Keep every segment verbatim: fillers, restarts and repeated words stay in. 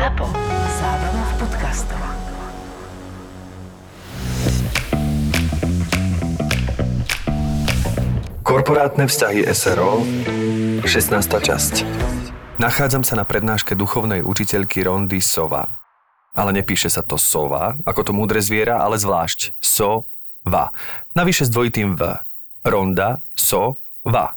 Zapo. Zábrná v podcastov. Korporátne vzťahy es er ó, šestnásta časť. Nachádzam sa na prednáške duchovnej učiteľky Rondy Sova. Ale nepíše sa to Sova, ako to múdre zviera, ale zvlášť So-va. Navyše s dvojitým V. Ronda So-va.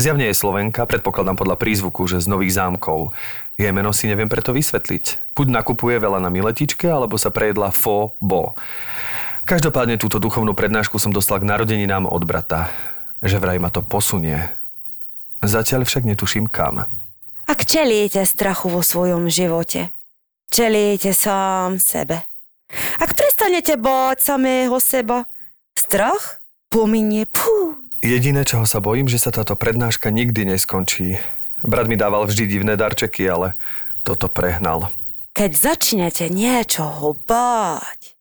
Zjavne je Slovenka, predpokladám podľa prízvuku, že z Nových Zámkov. Jej meno si neviem preto vysvetliť. Buď nakupuje veľa na Miletičke, alebo sa prejedla fo-bo. Každopádne túto duchovnú prednášku som dostal k narodeninám od brata. Že vraj ma to posunie. Zatiaľ však netuším kam. Ak čelíte strachu vo svojom živote, čelíte sám sebe. Ak prestanete báť samého seba, strach pominie. Pú. Jediné, čoho sa bojím, že sa táto prednáška nikdy neskončí. Brat mi dával vždy divné darčeky, ale toto prehnal. Keď začnete niečoho báť,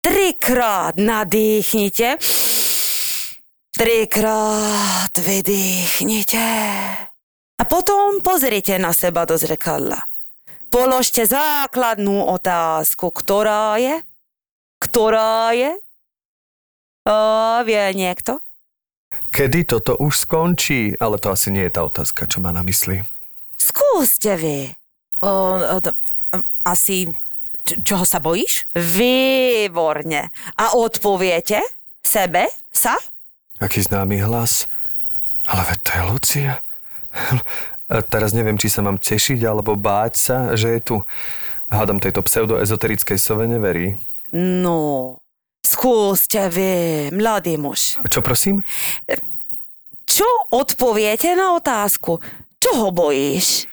trikrát nadýchnite, trikrát vydýchnite a potom pozrite na seba do zrkadla. Položte základnú otázku, ktorá je, ktorá je, a vie niekto? Kedy toto už skončí? Ale to asi nie je tá otázka, čo má na mysli. Skúste vy. O, o, asi, č- čoho sa bojíš? Výborne. A odpoviete sebe, sa? Aký známy hlas. Ale veď to je Lucia. Teraz neviem, či sa mám tešiť, alebo báť sa, že je tu. Hádam, tejto pseudoezoterickej sove neverí. No... Skúste vy, mladý muž. Čo prosím? Čo odpoviete na otázku? Čoho bojíš?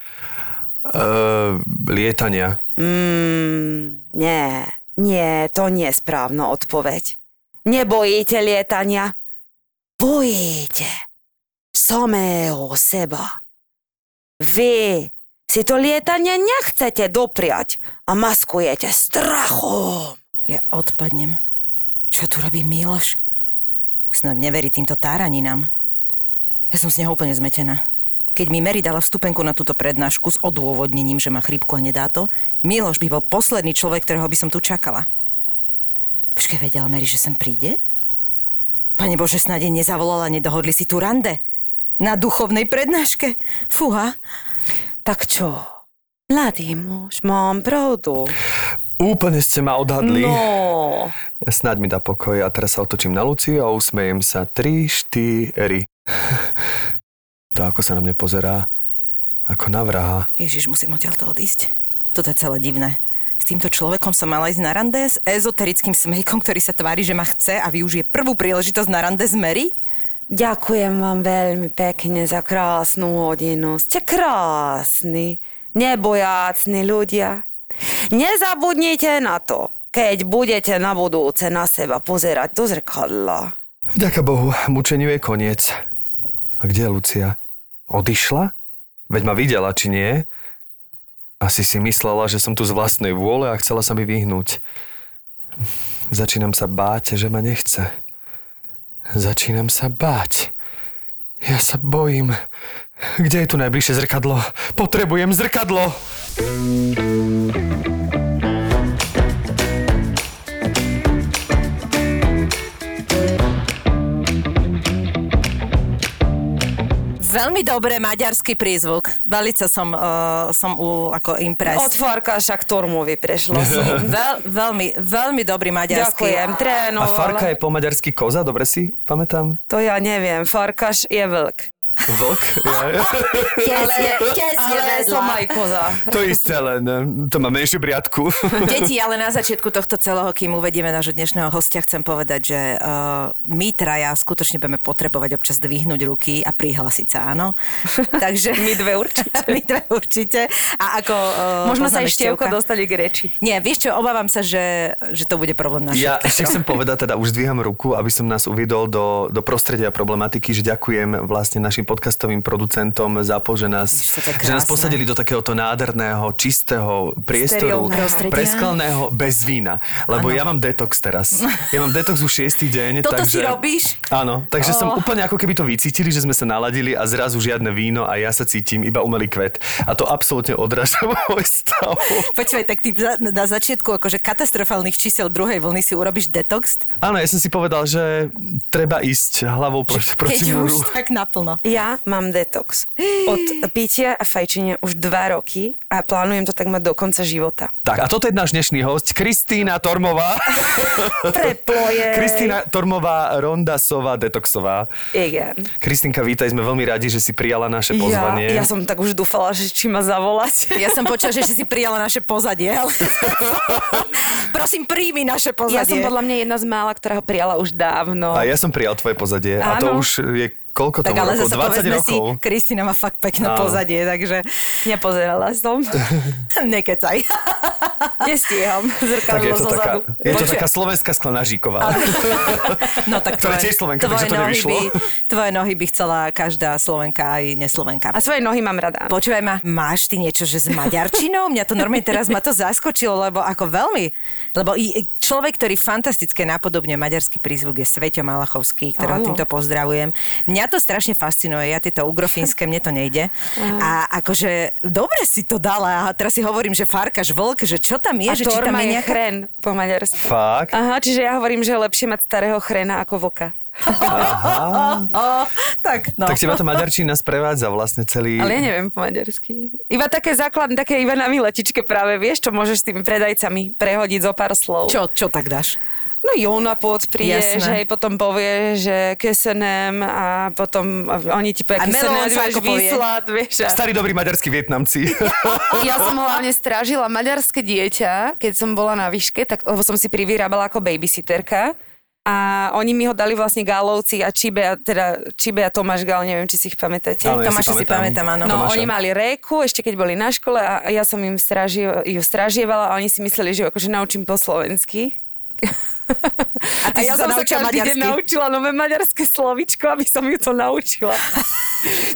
Uh, lietania. Mm, nie, nie, to nie je správna odpoveď. Nebojíte lietania. Bojíte samého seba. Vy si to lietanie nechcete dopriať a maskujete strachom. Ja odpadnem. Čo tu robí Miloš? Snad neverí týmto táraninám. Ja som z neho úplne zmetená. Keď mi Mary dala vstupenku na túto prednášku s odôvodnením, že má chrípku a nedá to, Miloš by bol posledný človek, ktorého by som tu čakala. Počkej, vedela Mary, že sem príde? Pane Bože, snad jej nezavolala, nedohodli si tu rande. Na duchovnej prednáške. Fúha. Tak čo? Mladý muž, mám pravdu. Úplne ste ma odhadli. No. Snáď mi dá pokoj a teraz sa otočím na Luciu a usmejem sa. Tri, štyri. To ako sa na mne pozerá, ako na vraha. Ježiš, musím odtiaľto odísť. Toto je celé divné. S týmto človekom som mala ísť na rande s ezoterickým smejkom, ktorý sa tvári, že ma chce a využije prvú príležitosť na rande s Mary. Ďakujem vám veľmi pekne za krásnu hodinu. Ste krásni, nebojácni ľudia. Nezabudnite na to, keď budete na budúce na seba pozerať do zrkadla. Vďaka Bohu, mučeniu je koniec. A kde je Lucia? Odišla? Veď ma videla, či nie? Asi si myslela, že som tu z vlastnej vôle a chcela sa mi vyhnúť. Začínam sa báť, že ma nechce. Začínam sa báť. Ja sa bojím. Kde je tu najbližšie zrkadlo? Potrebujem zrkadlo! Veľmi dobré maďarský prízvuk. Velice som, uh, som u, ako impres. Odfarka však Tormovi prešlo. Veľ, veľmi, veľmi dobrý maďarský. Ďakujem, trénovala. A farka je po maďarsky koza, dobre si pamätám? To ja neviem, farkaš je vlk. Vlk? Ja. Kes je, kes je vedla. To isté, len to má menšiu briadku. Deti, ale na začiatku tohto celého, kým uvedieme nášho dnešného hostia, chcem povedať, že uh, my traja skutočne budeme potrebovať občas dvihnúť ruky a prihlásiť sa, áno? Takže my dve určite. my dve určite. A ako... Uh, Možno sa ešte Števko dostali k reči. Nie, vieš čo, obávam sa, že, že to bude problém na všetko. Ja ešte chcem povedať, teda už zdvíham ruku, aby som nás uviedol do, do prostredia problematiky, že ďakujem vlastne našim podcastovým producentom ZAPO, že nás, že nás posadili do takéhoto nádherného, čistého priestoru, preskleného, bez vína. Lebo ano. Ja mám detox teraz. Ja mám detox už šiestý deň. Toto takže, si robíš? Áno, takže oh. som úplne ako keby to vycítili, že sme sa naladili a zrazu žiadne víno a ja sa cítim iba umelý kvet. A to absolútne odráža môj stav. Počúvaj, tak ty na začiatku akože katastrofálnych čísel druhej vlny si urobíš detox? Áno, ja som si povedal, že treba ísť hlavou proti múru. Keď už, tak naplno. Ja mám detox. Od pitia a fajčenia už dva roky a plánujem to tak mať do konca života. Tak a toto je náš dnešný host, Kristýna Tormová. Preploje. Kristýna Tormová, Ronda Sova, detoxová. Igen. Kristýnka, vítaj, sme veľmi radi, že si prijala naše pozvanie. Ja, ja som tak už dúfala, že či ma zavolať. Ja som počula, že si prijala naše pozadie. Ale... Prosím, príjmi naše pozadie. Ja som podľa mňa jedna z mála, ktorá ho prijala už dávno. A ja som prijal tvoje pozadie. Áno. A to už je... Koľko tak tomu ale rokov? dvadsať rokov? Si, Kristýna má fakt pekné pozadie, takže nepozerala som. Nekecaj. Nestíham. Zrkadlo zo zadu. Je to taká slovenská sklenaříková. No tak tvoje, tiež Slovenka, tvoje, to nohy by, tvoje nohy by chcela každá Slovenka aj neslovenka. A svoje nohy mám rada. Počúvaj ma, máš ty niečo, že s maďarčinou? Mňa to normálne teraz ma to zaskočilo, lebo ako veľmi, lebo i človek, ktorý fantastické napodobne maďarský prízvuk je Sveťo Malachovský, ktorého týmto pozdravujem. Mňa to strašne fascinuje, ja tieto ugrofínske, mne to nejde. A akože dobre si to dala, a teraz si hovorím, že farkaš vlk, že čo tam je, a že či tam je nejak... chren po maďarsku. Fakt? Aha, čiže ja hovorím, že je lepšie mať starého chrena ako vlka. Aha. O, o, o, tak, no. Tak teba tá maďarčina sprevádza vlastne celý... Ale ja neviem po maďarsky. Iba také základné, také iba na výletičke práve, vieš, čo môžeš s tými predajcami prehodiť zo pár slov. Čo, čo tak dáš? No Jona pod prídeš, hej, potom povie, že kesenem a potom oni ti povie, kesenem, vieš, vyslať, vieš. A... Starí dobrí maďarskí Vietnamci. Ja som hlavne strážila maďarské dieťa, keď som bola na výške, tak, lebo som si privyrábala ako babysitterka. A oni mi ho dali vlastne Gálovci a Čibe a, teda Čibe a Tomáš Gal, neviem, či si ich pamätáte. Áno, ja Tomáša si pamätám, áno. No, Tomáša. Oni mali réku, ešte keď boli na škole a ja som im straži, ju stražievala a oni si mysleli, že akože naučím po slovensky. A, ty a ja som sa každý deň naučila nové maďarské slovíčko, aby som ju to naučila.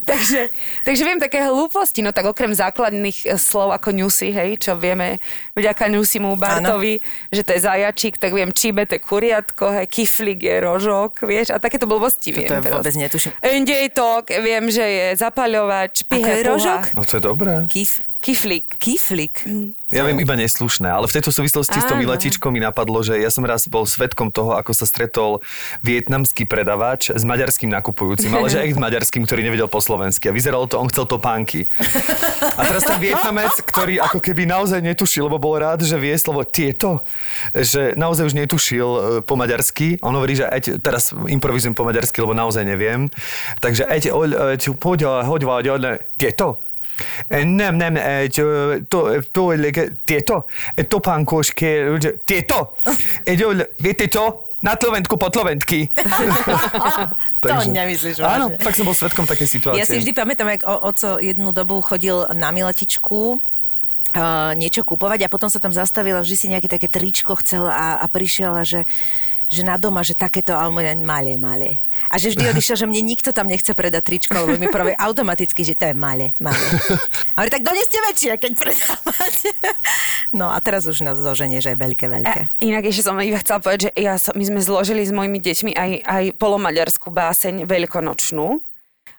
takže, takže viem také hlúposti, no tak okrem základných slov ako Nyuszi, hej, čo vieme, vďaka Nyuzimu Bartovi, ano. Že to je zajačík, tak viem Čibe, to je kuriatko, hej, kiflik je rožok, vieš, a takéto blbosti viem. To je vôbec netuším. Endejtok, viem, že je zapaľovač, pihe, rožok. No to je dobré. Kif. Kiflik. Kiflik. Ja viem iba neslušné, ale v tejto súvislosti Áno. s tou výletičkou mi napadlo, že ja som raz bol svedkom toho, ako sa stretol vietnamský predavač s maďarským nakupujúcim, ale že aj s maďarským, ktorý nevedel po slovensky. A vyzeralo to, on chcel topánky. A teraz ten Vietnamec, ktorý ako keby naozaj netušil, lebo bol rád, že vie slovo tieto, že naozaj už netušil po maďarsky. On hovorí, že eď, teraz improvizujem po maďarsky, lebo naozaj neviem. Takže eď, poď, hoď, hoď, tieto. Nem, nem, to, to, tieto, topánkos, tieto, viete to? Na Tloventku, pod Tloventky. To nemyslíš vážne. Áno, tak som bol svedkom takej situácie. Ja si vždy pamätám, jak oco jednu dobu chodil na miletičku uh, niečo kúpovať a potom sa tam zastavila, vždy si nejaké také tričko chcel a, a prišiel, že že na doma, že takéto, ale malé, malé. A že vždy odišiel, že mne nikto tam nechce predať tričko, lebo mi prvé automaticky, že to je malé, malé. A hovorí, tak doneste väčšie, keď predávate. No a teraz už nás zoženie, že je veľké, veľké. A inak ešte som iba chcela povedať, že ja som, my sme zložili s mojimi deťmi aj, aj polomaďarskú báseň veľkonočnú,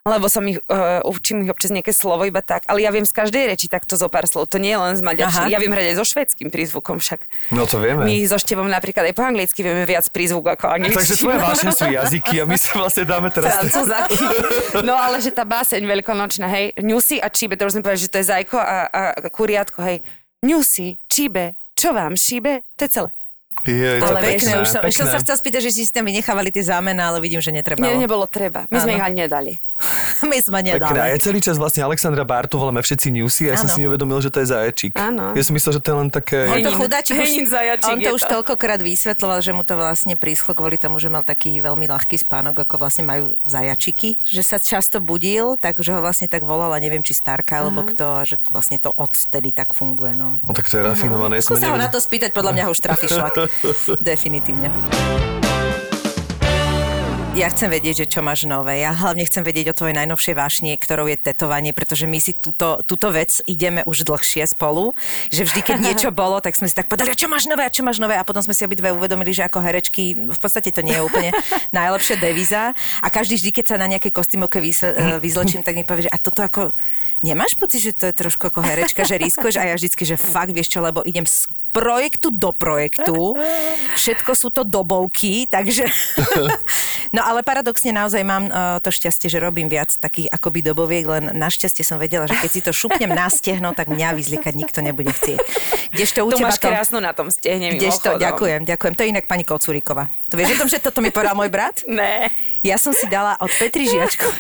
lebo som ich, uh, učím ich občas nejaké slovo iba tak, ale ja viem z každej reči takto zo pár slov, to nie je len z maďarčiny, ja viem hrať aj so švédskym prízvukom však. No to vieme. My so Števom napríklad aj po anglicky vieme viac prízvuk ako angličtina. Takže tvoje vášne sú jazyky a my sa vlastne dáme teraz... No ale že tá báseň veľkonočná, hej, Nyuszi a Čibe, to už sme povedali, že to je zajko a, a kuriatko, hej, Nyuszi, Čibe, čo vám šíbe, to je celé. Je, ale pekné, už som, pekné. Už som sa chcel spýtať, že si tam vynechávali tie zámena, ale vidím, že netrebalo. Nie, nebolo treba. My ano. Sme ich ani nedali. My sme nedali. Pekné. Ja celý čas vlastne Alexandra Bartu voláme všetci Nyuszi a ja ano. Som si neuvedomil, že to je zaječík. Áno. Ja som myslel, že to je len také... On to chudáčik už, on to už to. toľkokrát vysvetloval, že mu to vlastne príschlo kvôli tomu, že mal taký veľmi ľahký spánok, ako vlastne majú zajačiky. Že sa často budil, takže ho vlastne tak volala, neviem, či starka, alebo kto, a že vlastne to odvtedy tak funguje. No, no tak to je rafinované. Skús sa ho na to spýtať, podľa mňa ho už trafíš. Definitívne. Ja chcem vedieť, že čo máš nové. Ja hlavne chcem vedieť o tvojej najnovšej vášni, ktorou je tetovanie, pretože my si túto, túto vec ideme už dlhšie spolu, že vždy, keď niečo bolo, tak sme si tak povedali, čo máš nové, a čo máš nové, a potom sme si obidve uvedomili, že ako herečky v podstate to nie je úplne najlepšia devíza. A každý vždy, keď sa na nejakej kostýmovke vyzlečím, tak mi povie, že a toto ako nemáš pocit, že to je trošku ako herečka, že riskuješ, a ja vždycky, že fakt vieš čo, lebo idem z projektu do projektu. Všetko sú to dobovky, takže no ale paradoxne naozaj mám uh, to šťastie, že robím viac takých akoby doboviek, len našťastie som vedela, že keď si to šupnem na stehno, tak mňa vyzlikať nikto nebude chcieť. Kdežto u teba to... máš krásno na tom stehne mimochodom. Ďakujem, ďakujem. To je inak pani Kocúriková. To vieš o tom, že toto mi povedal môj brat? Ne. Ja som si dala od Petry Žiačko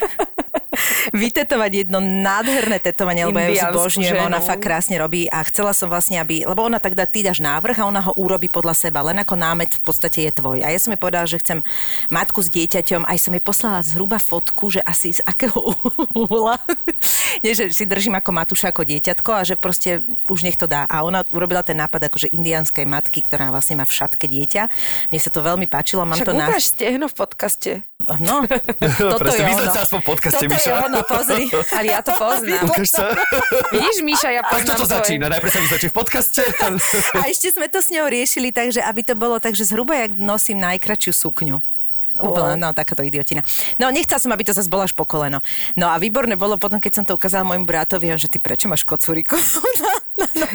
vytetovať jedno nádherné tetovanie, lebo ja ju zbožňujem, ona fakt krásne robí, a chcela som vlastne, aby, lebo ona tak dá, ty dáš návrh a ona ho urobí podľa seba, len ako námet v podstate je tvoj. A ja som jej povedala, že chcem matku s dieťaťom, aj som jej poslala zhruba fotku, že asi z akého uhla, nie, že si držím ako Matúša, ako dieťatko, a že proste už nech to dá. A ona urobila ten nápad akože indianskej matky, ktorá vlastne má v šatke dieťa. Mne sa to veľmi páčilo, mám však to na... Však ukáž stehno v podcaste. No, toto je ono. Je ono, pozri, ale ja to poznám. Vidíš, Míša, ja poznám. Tak to začína, najprv sa mi začí v podcaste. A ešte sme to s ňou riešili, takže aby to bolo tak, že zhruba jak nosím najkračšiu sukňu. Úplne, no, takáto idiotina. No, nechcela som, aby to zase bolo až po koleno. No a výborné bolo potom, keď som to ukázala môjmu bratovi, že ty prečo máš Kocúriku? No, no, no.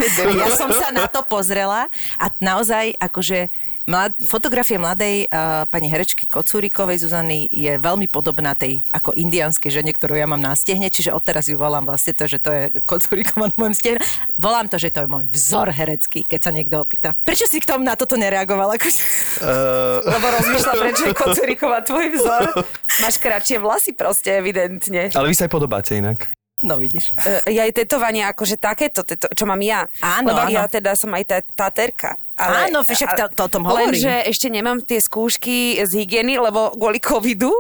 Ja som sa na to pozrela a naozaj akože... Mlad, fotografia mladej uh, pani herečky Kocúrikovej Zuzany je veľmi podobná tej ako indianskej žene, ktorú ja mám na stehne, čiže odteraz ju volám vlastne to, že to je Kocúriková na mojom stehne. Volám to, že to je môj vzor herecký, keď sa niekto opýta. Prečo si k tomu na toto nereagovala? Akože... Uh... Lebo rozmýšľam, prečo je Kocúriková tvoj vzor. Máš kratšie vlasy proste, evidentne. Ale vy sa aj podobáte inak. No vidíš. Ja aj tetovanie, akože takéto, teto, čo mám ja. Áno, áno. Ja teda som aj táterka. Ale, áno, však to, to o tom hovorím. Lenže ešte nemám tie skúšky z hygieny, lebo kvôli covidu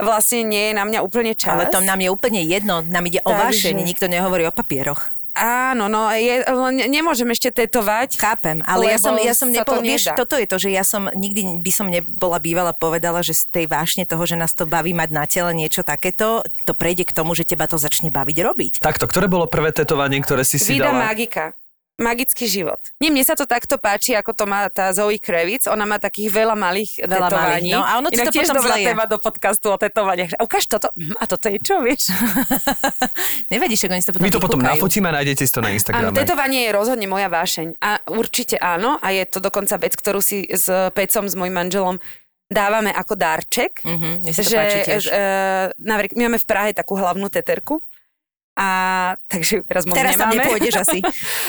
vlastne nie je na mňa úplne čas. Ale to nám je úplne jedno, nám ide o vášeň, nikto nehovorí o papieroch. Áno, no, je, nemôžem ešte tetovať. Chápem, ale ja som, ja som nepo... to vieš, toto je to, že ja som nikdy by som nebola bývala povedala, že z tej vášne toho, že nás to baví mať na tele niečo takéto, to prejde k tomu, že teba to začne baviť robiť. Takto, ktoré bolo prvé tetovanie, ktoré si si Vida dala? Vida Magika. Magický život. Nie, mne sa to takto páči, ako to má tá Zoe Kravitz. Ona má takých veľa malých veľa tetovaní. Malých, no, a ono ti to potom zleje. Téma do podcastu o tetovaniach. Ukáž toto. A toto je čo, vieš? Nevedíš, ako oni to potom my to potom vykukajú. Nafotíme a nájdete si to na Instagrame. Áno, tetovanie je rozhodne moja vášeň. A určite áno. A je to dokonca vec, ktorú si s Pecom, s mojim manželom dávame ako dárček. Mhm, mne sa to páči tiež. My máme v Prahe takú hlavnú teterku. A takže teraz moc teraz nemáme. Teraz tam nepôjdeš asi.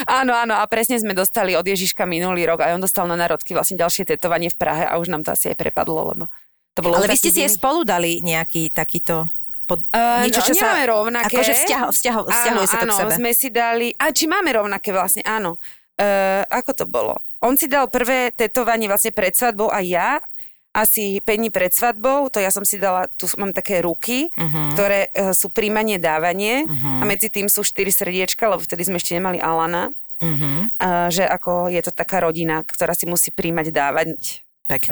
Áno, áno, a presne sme dostali od Ježiška minulý rok a on dostal na narodky vlastne ďalšie tetovanie v Prahe a už nám to asi aj prepadlo, lebo to bolo... Ale vy ste si spolu dali nejaký takýto... Pod, uh, niečo, čo nemáme sa, rovnaké. Akože vzťaho, vzťaho, vzťahuje áno, sa to áno, k sebe. Áno, sme si dali... A či máme rovnaké vlastne, áno. Uh, ako to bolo? On si dal prvé tetovanie vlastne pred svadbou a ja... Asi päť dní pred svadbou, to ja som si dala, tu mám také ruky, uh-huh. ktoré uh, sú príjmanie, dávanie uh-huh. a medzi tým sú štyri srdiečka, lebo vtedy sme ešte nemali Alana, uh-huh. uh, že ako je to taká rodina, ktorá si musí príjmať, dávať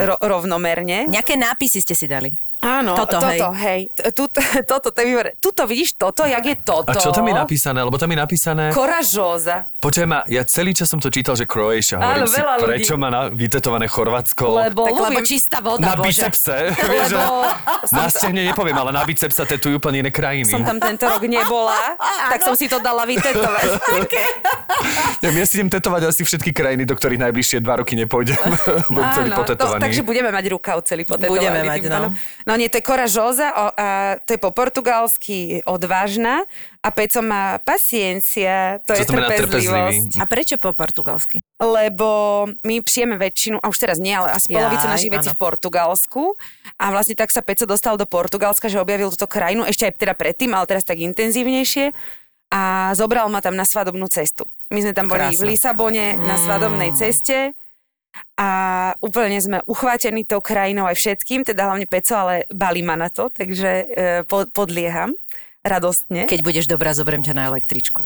ro- rovnomerne. Nejaké nápisy ste si dali? Áno, toto, toto hej. hej. Tuto, toto, to je, tuto, vidíš toto, jak je toto. A čo tam je napísané? Lebo tam je napísané... Corajosa. Počujem ma, ja celý čas som to čítal, že Croatia. Hovorím si, ľudí. Prečo má na, vytetované Chorvátsko? Lebo, tak, lebo čistá voda, na Bože. Bicepse. Lebo... na stehne nepoviem, ale na bicepsa tetujú úplne iné krajiny. Som tam tento rok nebola, tak som si to dala vytetovať. Okay. Ja, ja si idem tetovať asi všetky krajiny, do ktorých najbližšie dva roky nepôjdem. Áno, to, takže budeme mať rukav celý potetovaný. Budeme mať, no. No nie, to je corajosa, to je po portugalsky odvážna a Peco má paciencia, to, to je trpezlivosť. A prečo po portugalsky? Lebo my šijeme väčšinu, a už teraz nie, ale asi Jaj, polovicu našich vecí v Portugalsku a vlastne tak sa Peco dostal do Portugalska, že objavil túto krajinu, ešte aj teda predtým, ale teraz tak intenzívnejšie a zobral ma tam na svadobnú cestu. My sme tam Krásne. Boli v Lisabone mm. na svadobnej ceste. A úplne sme uchvátení tou krajinou aj všetkým, teda hlavne Peco, ale balí ma na to, takže e, po, podlieham radostne. Keď budeš dobrá, zoberiem ťa na električku.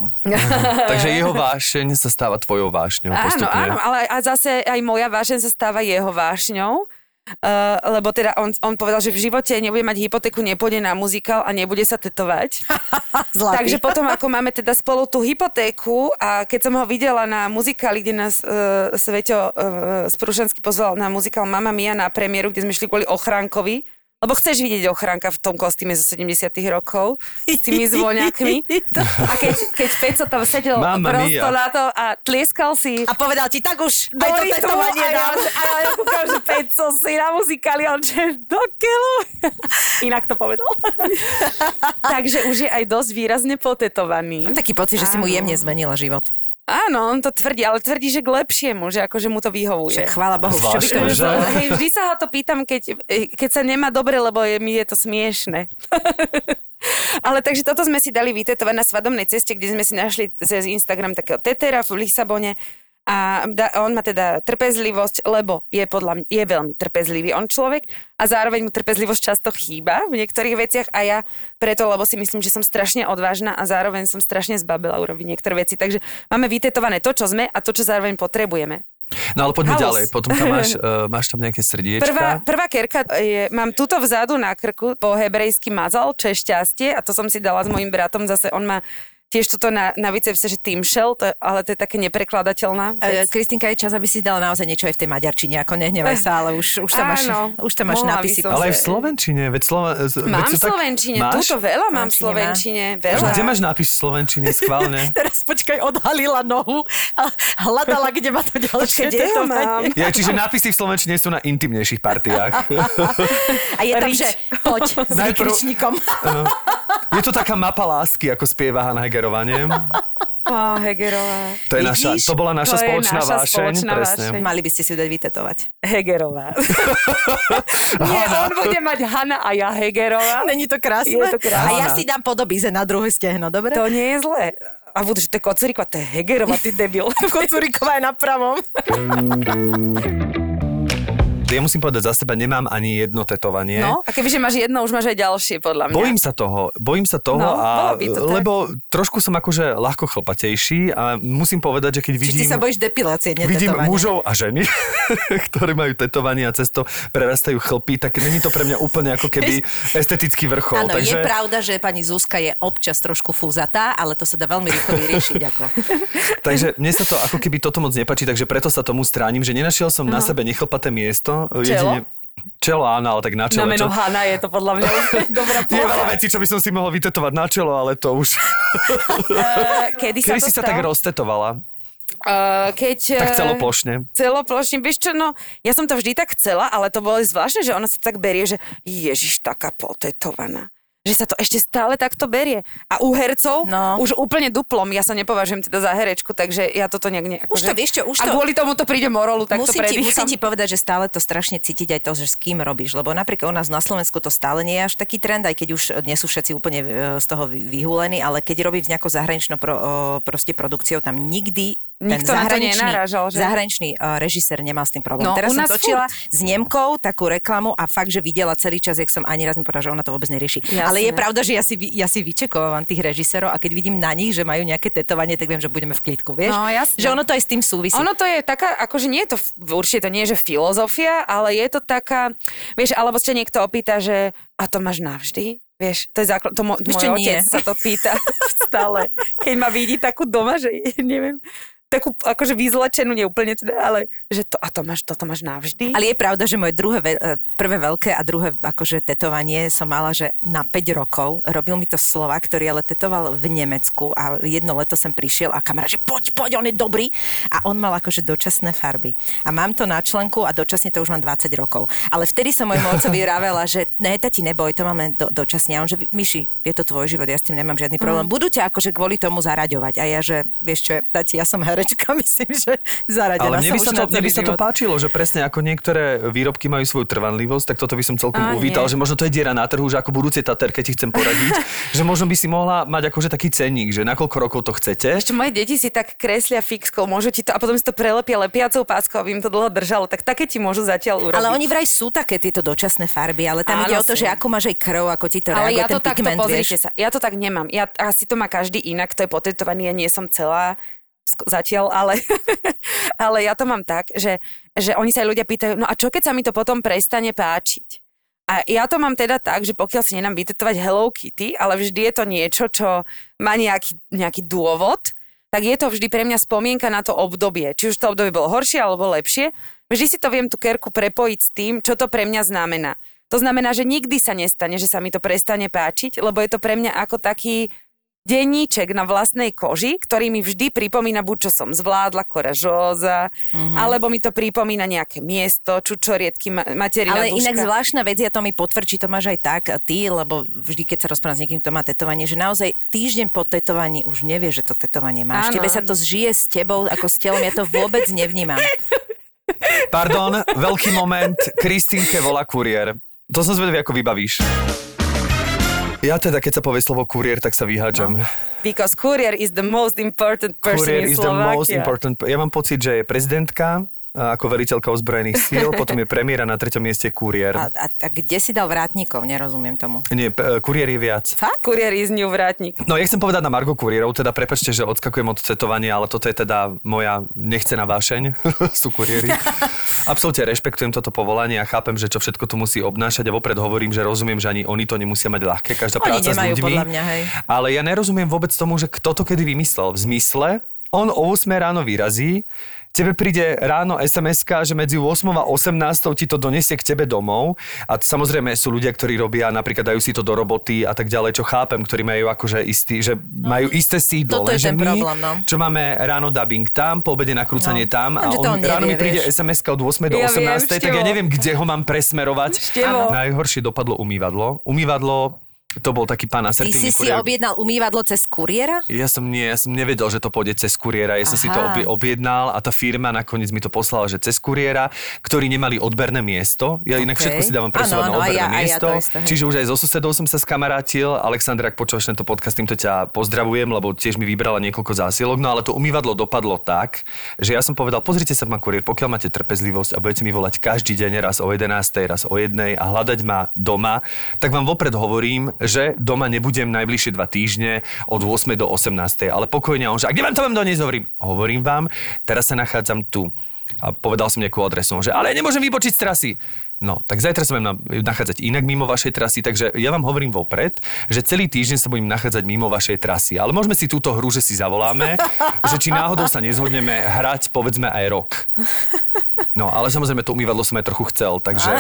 Takže jeho vášeň sa stáva tvojou vášňou postupne. Áno, áno, ale a zase aj moja vášeň sa stáva jeho vášňou. Uh, lebo teda on, on povedal, že v živote nebude mať hypotéku, nepôjde na muzikál a nebude sa tetovať. Takže potom, ako máme teda spolu tú hypotéku a keď som ho videla na muzikáli, kde nás uh, Sveťo uh, Spružinský pozval na muzikál Mamma Mia na premiéru, kde sme šli kvôli ochránkovi, lebo chceš vidieť ochránka v tom kostýme zo sedemdesiatych rokov s tými zvoňakmi. A keď, keď Peco tam sedel prosto na to a tlieskal si. A povedal ti, tak už aj to testovanie dám. A ja, ja kúkam, že Peco si na muzikáli, on že do keľu. Inak to povedal. Takže už je aj dosť výrazne potetovaný. Mám taký pocit, že si mu jemne zmenila život. Áno, on to tvrdí, ale tvrdí, že k lepšiemu, že akože mu to vyhovuje. Však chvála Bohu. Zvláštne, že? Hej, vždy sa ho to pýtam, keď, keď sa nemá dobre, lebo je, mi je to smiešne. Ale takže toto sme si dali vytetovať na svadobnej ceste, kde sme si našli cez Instagram takého tetera v Lisabone. A on má teda trpezlivosť, lebo je podľa mňa, je veľmi trpezlivý on človek a zároveň mu trpezlivosť často chýba v niektorých veciach a ja preto, lebo si myslím, že som strašne odvážna a zároveň som strašne zbabela urobiť niektoré veci. Takže máme vytetované to, čo sme a to, čo zároveň potrebujeme. No ale poďme Halus. Ďalej, potom tam máš, uh, máš tam nejaké srdiečka. Prvá, prvá kerka je, mám tuto vzadu na krku, po hebrejsky mazal, čo je šťastie a to som si dala s mojím bratom, zase on má tiež toto na, na bicepse, že týmšel, to, ale to je také neprekladateľná. E, Kristýnka, je čas, aby si dala naozaj niečo aj v tej maďarčine, ako nehnevaj sa, ale už, už tam máš, už tam máš nápisy. Ale aj v slovenčine. Veď Sloven... Mám v slovenčine, tak... túto veľa mám v slovenčine. Má. Veľa. Kde máš nápis v slovenčine, schválne? Teraz počkaj, odhalila nohu a hľadala, kde ma to ďalšie. Kde to mám? Ja, čiže nápisy v slovenčine sú na intimnejších partiách. A je tam, že poď s výkričníkom. Je to taká mapa lásky, ako spieva Hanna Hegerová, nie? Á, Hegerová. To, je naša, to bola naša to spoločná, naša vášeň, spoločná presne. Vášeň. Mali by ste si ju dať vytetovať. Hegerová. Nie, on bude mať Hanna a ja Hegerová. Není to krásne? Je to krásne. A ja si dám podobíze na druhé stehno, dobre? To nie je zlé. A budú, že to je Kocúriková, to je Hegerová, ty debil. Kocúriková je na pravom. Ja musím povedať, za seba nemám ani jedno tetovanie. No, a kebyže máš jedno, už máš aj ďalšie, podľa mňa. Bojím sa toho, bojím sa toho, no, a, to lebo trošku som akože ľahko chlpatejší a musím povedať, že keď vidím... Či ty sa bojíš depilácie, nie vidím tetovanie. Mužov a ženy, ktorí majú tetovanie a cez to prerastajú chlpy, tak není to pre mňa úplne ako keby estetický vrchol. Áno, takže... je pravda, že pani Zuzka je občas trošku fúzatá, ale to sa dá veľmi rýchlo vyriešiť. Ako. Takže mne sa to ako keby toto moc nepáči, takže preto sa tomu stránim, že nenašiel som no. na sebe nechlpaté miesto. Jedine... Čelo, áno, ale tak na čelo. Na meno Hanna je to podľa mňa dobrá pôda. Je veľa vecí, čo by som si mohol vytetovať na čelo, ale to už... Uh, kedy sa kedy to si stalo? Sa tak roztetovala? Uh, keď... Tak celoplošne. Celoplošne, vieš čo, no, ja som to vždy tak chcela, ale to bolo zvláštne, že ona sa tak berie, že ježiš, taká potetovaná. Že sa to ešte stále takto berie. A u hercov no. už úplne duplom. Ja sa nepovažujem teda za herečku, takže ja toto nejak... Ne, už to, že... vieš čo, už to... A kvôli tomu to príde morolu, tak musím to predýcham. Ti, musím ti povedať, že stále to strašne cítiť aj to, že s kým robíš. Lebo napríklad u nás na Slovensku to stále nie je až taký trend, aj keď už dnes sú všetci úplne z toho vyhúlení, ale keď robím s nejakou zahraničnou pro, proste produkciou, tam nikdy... Nikto na to nenarážal, že? Zahraničný uh, režisér nemal s tým problém. No, teraz som točila furt s Nemkou takú reklamu a fakt, že videla celý čas, jak som ani raz mi povedala, že ona to vôbec nerieši. Jasne. Ale je pravda, že ja si, ja si vyčekovávam tých režisérov a keď vidím na nich, že majú nejaké tetovanie, tak viem, že budeme v klidku, vieš? No, jasne. Že ono to aj s tým súvisí. Ono to je taká, akože nie je to, určite to nie je, že filozofia, ale je to taká, vieš, alebo sa niekto opýta, že a to máš navždy? Vieš, to je základ, to mo- môj otec sa to pýta stále, keď ma vidí takú doma, že neviem... takú akože vyzlečenú, neúplne teda, ale že to, a to máš, toto máš navždy. Ale je pravda, že moje druhé, prvé veľké a druhé akože tetovanie som mala, že na päť rokov robil mi to Slovák, ktorý ale tetoval v Nemecku a jedno leto sem prišiel a kamarát, že poď, poď, on je dobrý a on mal akože dočasné farby. A mám to na členku a dočasne to už mám dvadsať rokov. Ale vtedy som mojemu otcovi vravela, že ne, tati, neboj, to máme do, dočasne. A on, že Miši, je to tvoj život, ja s tým nemám žiadny problém. Mm. Budú ťa akože kvôli tomu zaraďovať. A ja, že vieš čo, tati, ja som herec. Myslím, že zaradená. Ale mne by sa, to, mne by sa to páčilo, že presne ako niektoré výrobky majú svoju trvanlivosť, tak toto by som celkom a uvítal, nie. Že možno to je diera na trhu, že ako budúci tater, keď ti chcem poradiť, že možno by si mohla mať akože taký cenník, že na koľko rokov to chcete. Ešte moje deti si tak kreslia fixkou, môžu ti to a potom si to prelepia lepiacou páskou, aby im to dlho držalo, tak také ti môžu zatiaľ urobiť. Ale oni vraj sú také tieto dočasné farby, ale tam áno, ide o to, že ako máš aj krv, ako ti to reaguje ten pigment. Ale ja to takto, ja to tak nemám. Ja asi to má každý inak, to je potetovaný, ja nie som celá zatiaľ, ale ale ja to mám tak, že, že oni sa aj ľudia pýtajú, no a čo keď sa mi to potom prestane páčiť? A ja to mám teda tak, že pokiaľ si nedám vytetovať Hello Kitty, ale vždy je to niečo, čo má nejaký, nejaký dôvod, tak je to vždy pre mňa spomienka na to obdobie. Či už to obdobie bolo horšie alebo lepšie, vždy si to viem tú kerku prepojiť s tým, čo to pre mňa znamená. To znamená, že nikdy sa nestane, že sa mi to prestane páčiť, lebo je to pre mňa ako taký denníček na vlastnej koži, ktorý mi vždy pripomína buď, čo som zvládla, koražóza, mm-hmm. alebo mi to pripomína nejaké miesto, čučoriedky, materina ale duška. Ale inak zvláštna vec, ja to mi potvrčí, to máš aj tak, ty, lebo vždy, keď sa rozprávam s niekým, kto má tetovanie, že naozaj týždeň po tetovaní už nevie, že to tetovanie máš. Áno. Tebe sa to zžije s tebou, ako s telom, ja to vôbec nevnímam. Pardon, veľký moment, Kristýnke volá kuriér. To som zvedavý, ako vybavíš. Ja teda, keď sa povie slovo kuriér, tak sa vyhádžam. No. Because kuriér is the most important person kuriér in Slovakia. Kuriér is the most important. Ja mám pocit, že je prezidentka ako veliteľka ozbrojených síl, potom je premiéra, na treťom mieste kuriér. A, a, a kde si dal vrátnikov? Nerozumiem tomu. Nie, kuriér je viac. Fakt? Kuriér je z ňu vrátnik. No, ja chcem povedať na margo kuriérov, teda prepáčte, že odskakujem od cetovania, ale toto je teda moja nechcená vášeň. Sú kuriéri. Absolútne rešpektujem toto povolanie a chápem, že čo všetko to musí obnášať a vopred hovorím, že rozumiem, že ani oni to nemusia mať ľahké, každá oni práca s ľuďmi. Podľa mňa, hej. Ale ja nerozumiem vôbec tomu, že kto to kedy vymyslel. V zmysle, on o ôsmej ráno vyrazí, tebe príde ráno es em eska, že medzi ôsmou a osemnástou ti to donesie k tebe domov. A to, samozrejme sú ľudia, ktorí robia, napríklad dajú si to do roboty a tak ďalej, čo chápem, ktorí majú akože istý, že majú isté sídlo. Toto je ten problém, no. Čo máme ráno dubbing tam, po obede nakrúcanie no. tam a no, on, on nevie, ráno mi príde es em eska od ôsmej do osemnástej, tak ja neviem, kde ho mám presmerovať. Števo. Najhoršie dopadlo umývadlo. Umývadlo... To bol taký pán asertívny kuriér. Ty si kuriér. Si objednal umývadlo cez kuriéra? Ja som, nie, ja som nevedel, že to pôjde cez kuriéra. Ja Aha. som si to objednal a tá firma nakoniec mi to poslala, že cez kuriéra, ktorí nemali odberné miesto. Ja inak okay. všetko si dávam presúvať na odberné ja, miesto. Ja isté, čiže už aj so susedou som sa skamarátil. Alexandra, ak počúvaš tento podcast, týmto ťa pozdravujem, lebo tiež mi vybrala niekoľko zásielok. No ale to umývadlo dopadlo tak, že ja som povedal, pozrite sa ma kuriér, pokiaľ máte trpezlivosť a budete mi volať každý deň raz o jedenástej, raz o jednej a hľadať ma doma, tak vám vopred hovorím, že doma nebudem najbližšie dva týždne od ôsmej do osemnástej. Ale pokojne, on že, a kde vám to mám doniesť? Hovorím, hovorím vám, teraz sa nachádzam tu. A povedal som nejakú adresu, že ale nemôžem vybočiť z trasy. No, tak zajtra sa budem nachádzať inak mimo vašej trasy, takže ja vám hovorím vopred, že celý týždeň sa budem nachádzať mimo vašej trasy. Ale môžeme si túto hru, že si zavoláme, že či náhodou sa nezhodneme hrať, povedzme aj rok. No, ale samozrejme to umývadlo som aj trochu chcel, takže,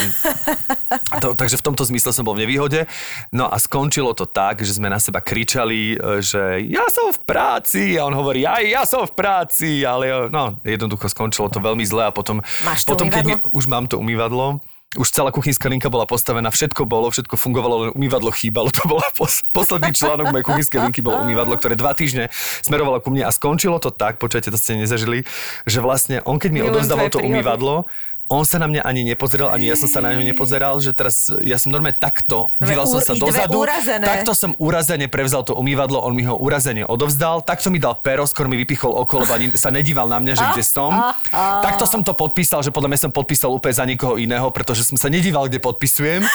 to, takže v tomto zmysle som bol v nevýhode. No a skončilo to tak, že sme na seba kričali, že ja som v práci a on hovorí, aj ja som v práci, ale no, jednoducho skončilo to veľmi zle a potom... Máš to potom, keď mi, už mám to umývadlo. Už celá kuchynská linka bola postavená, všetko bolo, všetko fungovalo, len umývadlo chýbalo. To bol pos- posledný článok mojej kuchynskej linky, bolo umývadlo, ktoré dva týždne smerovalo ku mne a skončilo to tak, počujete, to ste nezažili, že vlastne on, keď mi odovzdával to umývadlo, on sa na mňa ani nepozrel, ani ja som sa na ňu nepozeral, že teraz ja som normálne takto, díval som sa dozadu, takto som urazene prevzal to umývadlo, on mi ho urazene odovzdal, takto mi dal pero, skôr mi vypichol okolo, ani sa nedíval na mňa, že kde som. Takto som to podpísal, že podľa mňa som podpísal úplne za nikoho iného, pretože som sa nedíval, kde podpisujem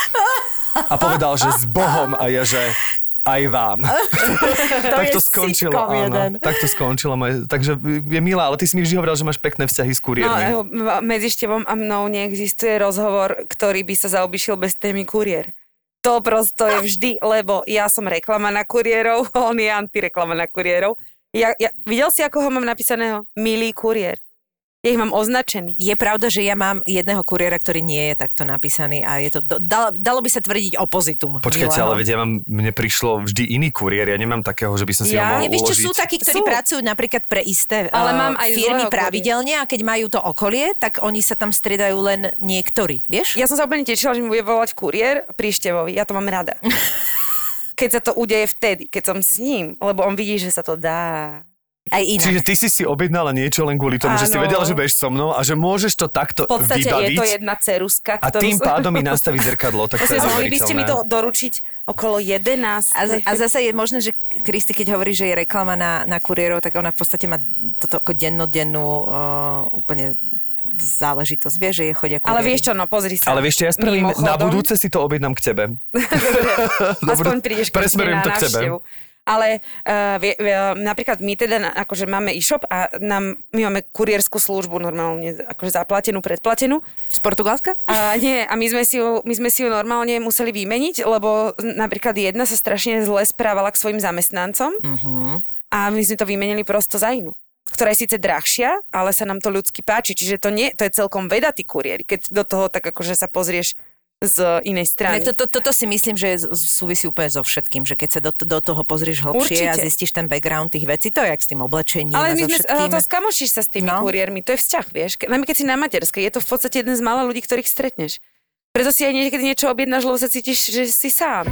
a povedal, že s Bohom a ja, že... aj vám. To tak, to skončilo, áno, tak to skončilo. Moje, takže je milá, ale ty si mi vždy hovoril, že máš pekné vzťahy s kuriérmi. No, medzi števom a mnou neexistuje rozhovor, ktorý by sa zaobišiel bez témy kuriér. To prosto je vždy, lebo ja som reklama na kuriérov, on je antireklama na kuriérov. Ja, ja, videl si, ako ho mám napísaného? Milý kuriér. Ja ich mám označený. Je pravda, že ja mám jedného kuriéra, ktorý nie je takto napísaný a je to, dalo, dalo by sa tvrdiť opozitum. Počkajte, milého. Ale veď ja mám, mne prišlo vždy iný kuriér, ja nemám takého, že by som si ja? ho mohol Nevíš, uložiť. Nevíš, čo sú takí, ktorí sú. pracujú napríklad pre isté ale mám aj firmy pravidelne a keď majú to okolie, tak oni sa tam striedajú len niektorí, vieš? Ja som sa úplne tešila, že mi bude volať kuriér pri Števovi, ja to mám rada. Keď sa to udeje vtedy, keď som s ním, lebo on vidí, že sa to dá. Aj inak. Čiže ty si si objednala niečo len kvôli tomu, áno. že si vedela, že budeš so mnou a že môžeš to takto vybaviť. V podstate vybaviť, je to jedna ceruska, ktorú... A tým pádom mi nastaviť zrkadlo, tak to je zaujímavé. Mohli by ste mi to doručiť okolo jedenásť. A, a zase je možné, že Kristi, keď hovorí, že je reklama na, na kuriérov, tak ona v podstate má toto ako dennodennú uh, úplne... záležitosť, vieš, že je chodia kuriéri. Ale vieš čo, no pozri sa. Ale vieš čo, ja spravím, na budúce si to objednám k tebe. Aspoň prídeš k tebe na návštevu. ale uh, vie, uh, napríklad my teda akože máme e-shop a nám, my máme kurierskú službu normálne akože zaplatenú, predplatenú. Z Portugalska? A nie, a my sme si ju, my sme si ju normálne museli vymeniť, lebo napríklad jedna sa strašne zle správala k svojim zamestnancom uh-huh. a my sme to vymenili prosto za inú, ktorá je síce drahšia, ale sa nám to ľudsky páči, čiže to nie, to je celkom veda tí kuriéri, keď do toho tak akože sa pozrieš z inej strany. Toto to, to, to si myslím, že súvisí úplne so všetkým, že keď sa do, do toho pozrieš hlbšie Určite. A zistíš ten background tých vecí, to je jak s tým oblečením. Ale my so sme, to skamošíš sa s tými no. kuriérmi, to je vzťah, vieš. Najmä keď si na materskej, je to v podstate jeden z mála ľudí, ktorých stretneš. Preto si aj niekedy niečo objednáš, lebo sa cítiš, že si sám.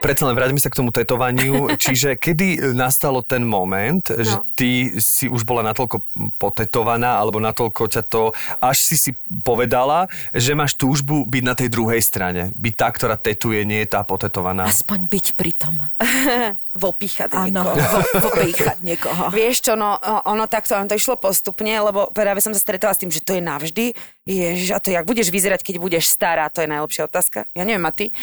Predsa len vráťme sa k tomu tetovaniu. Čiže kedy nastalo ten moment, no. že ty si už bola natoľko potetovaná, alebo natoľko ťa to, až si si povedala, že máš túžbu byť na tej druhej strane. Byť tá, ktorá tetuje, nie je tá potetovaná. Aspoň byť pritom. Vopíchať niekoho. Vopíchať niekoho. Vieš čo, no, ono takto, ono to išlo postupne, lebo práve som sa stretala s tým, že to je navždy. Ježiš, a to jak budeš vyzerať, keď budeš stará? To je najlepšia otázka. Ja neviem, a ty?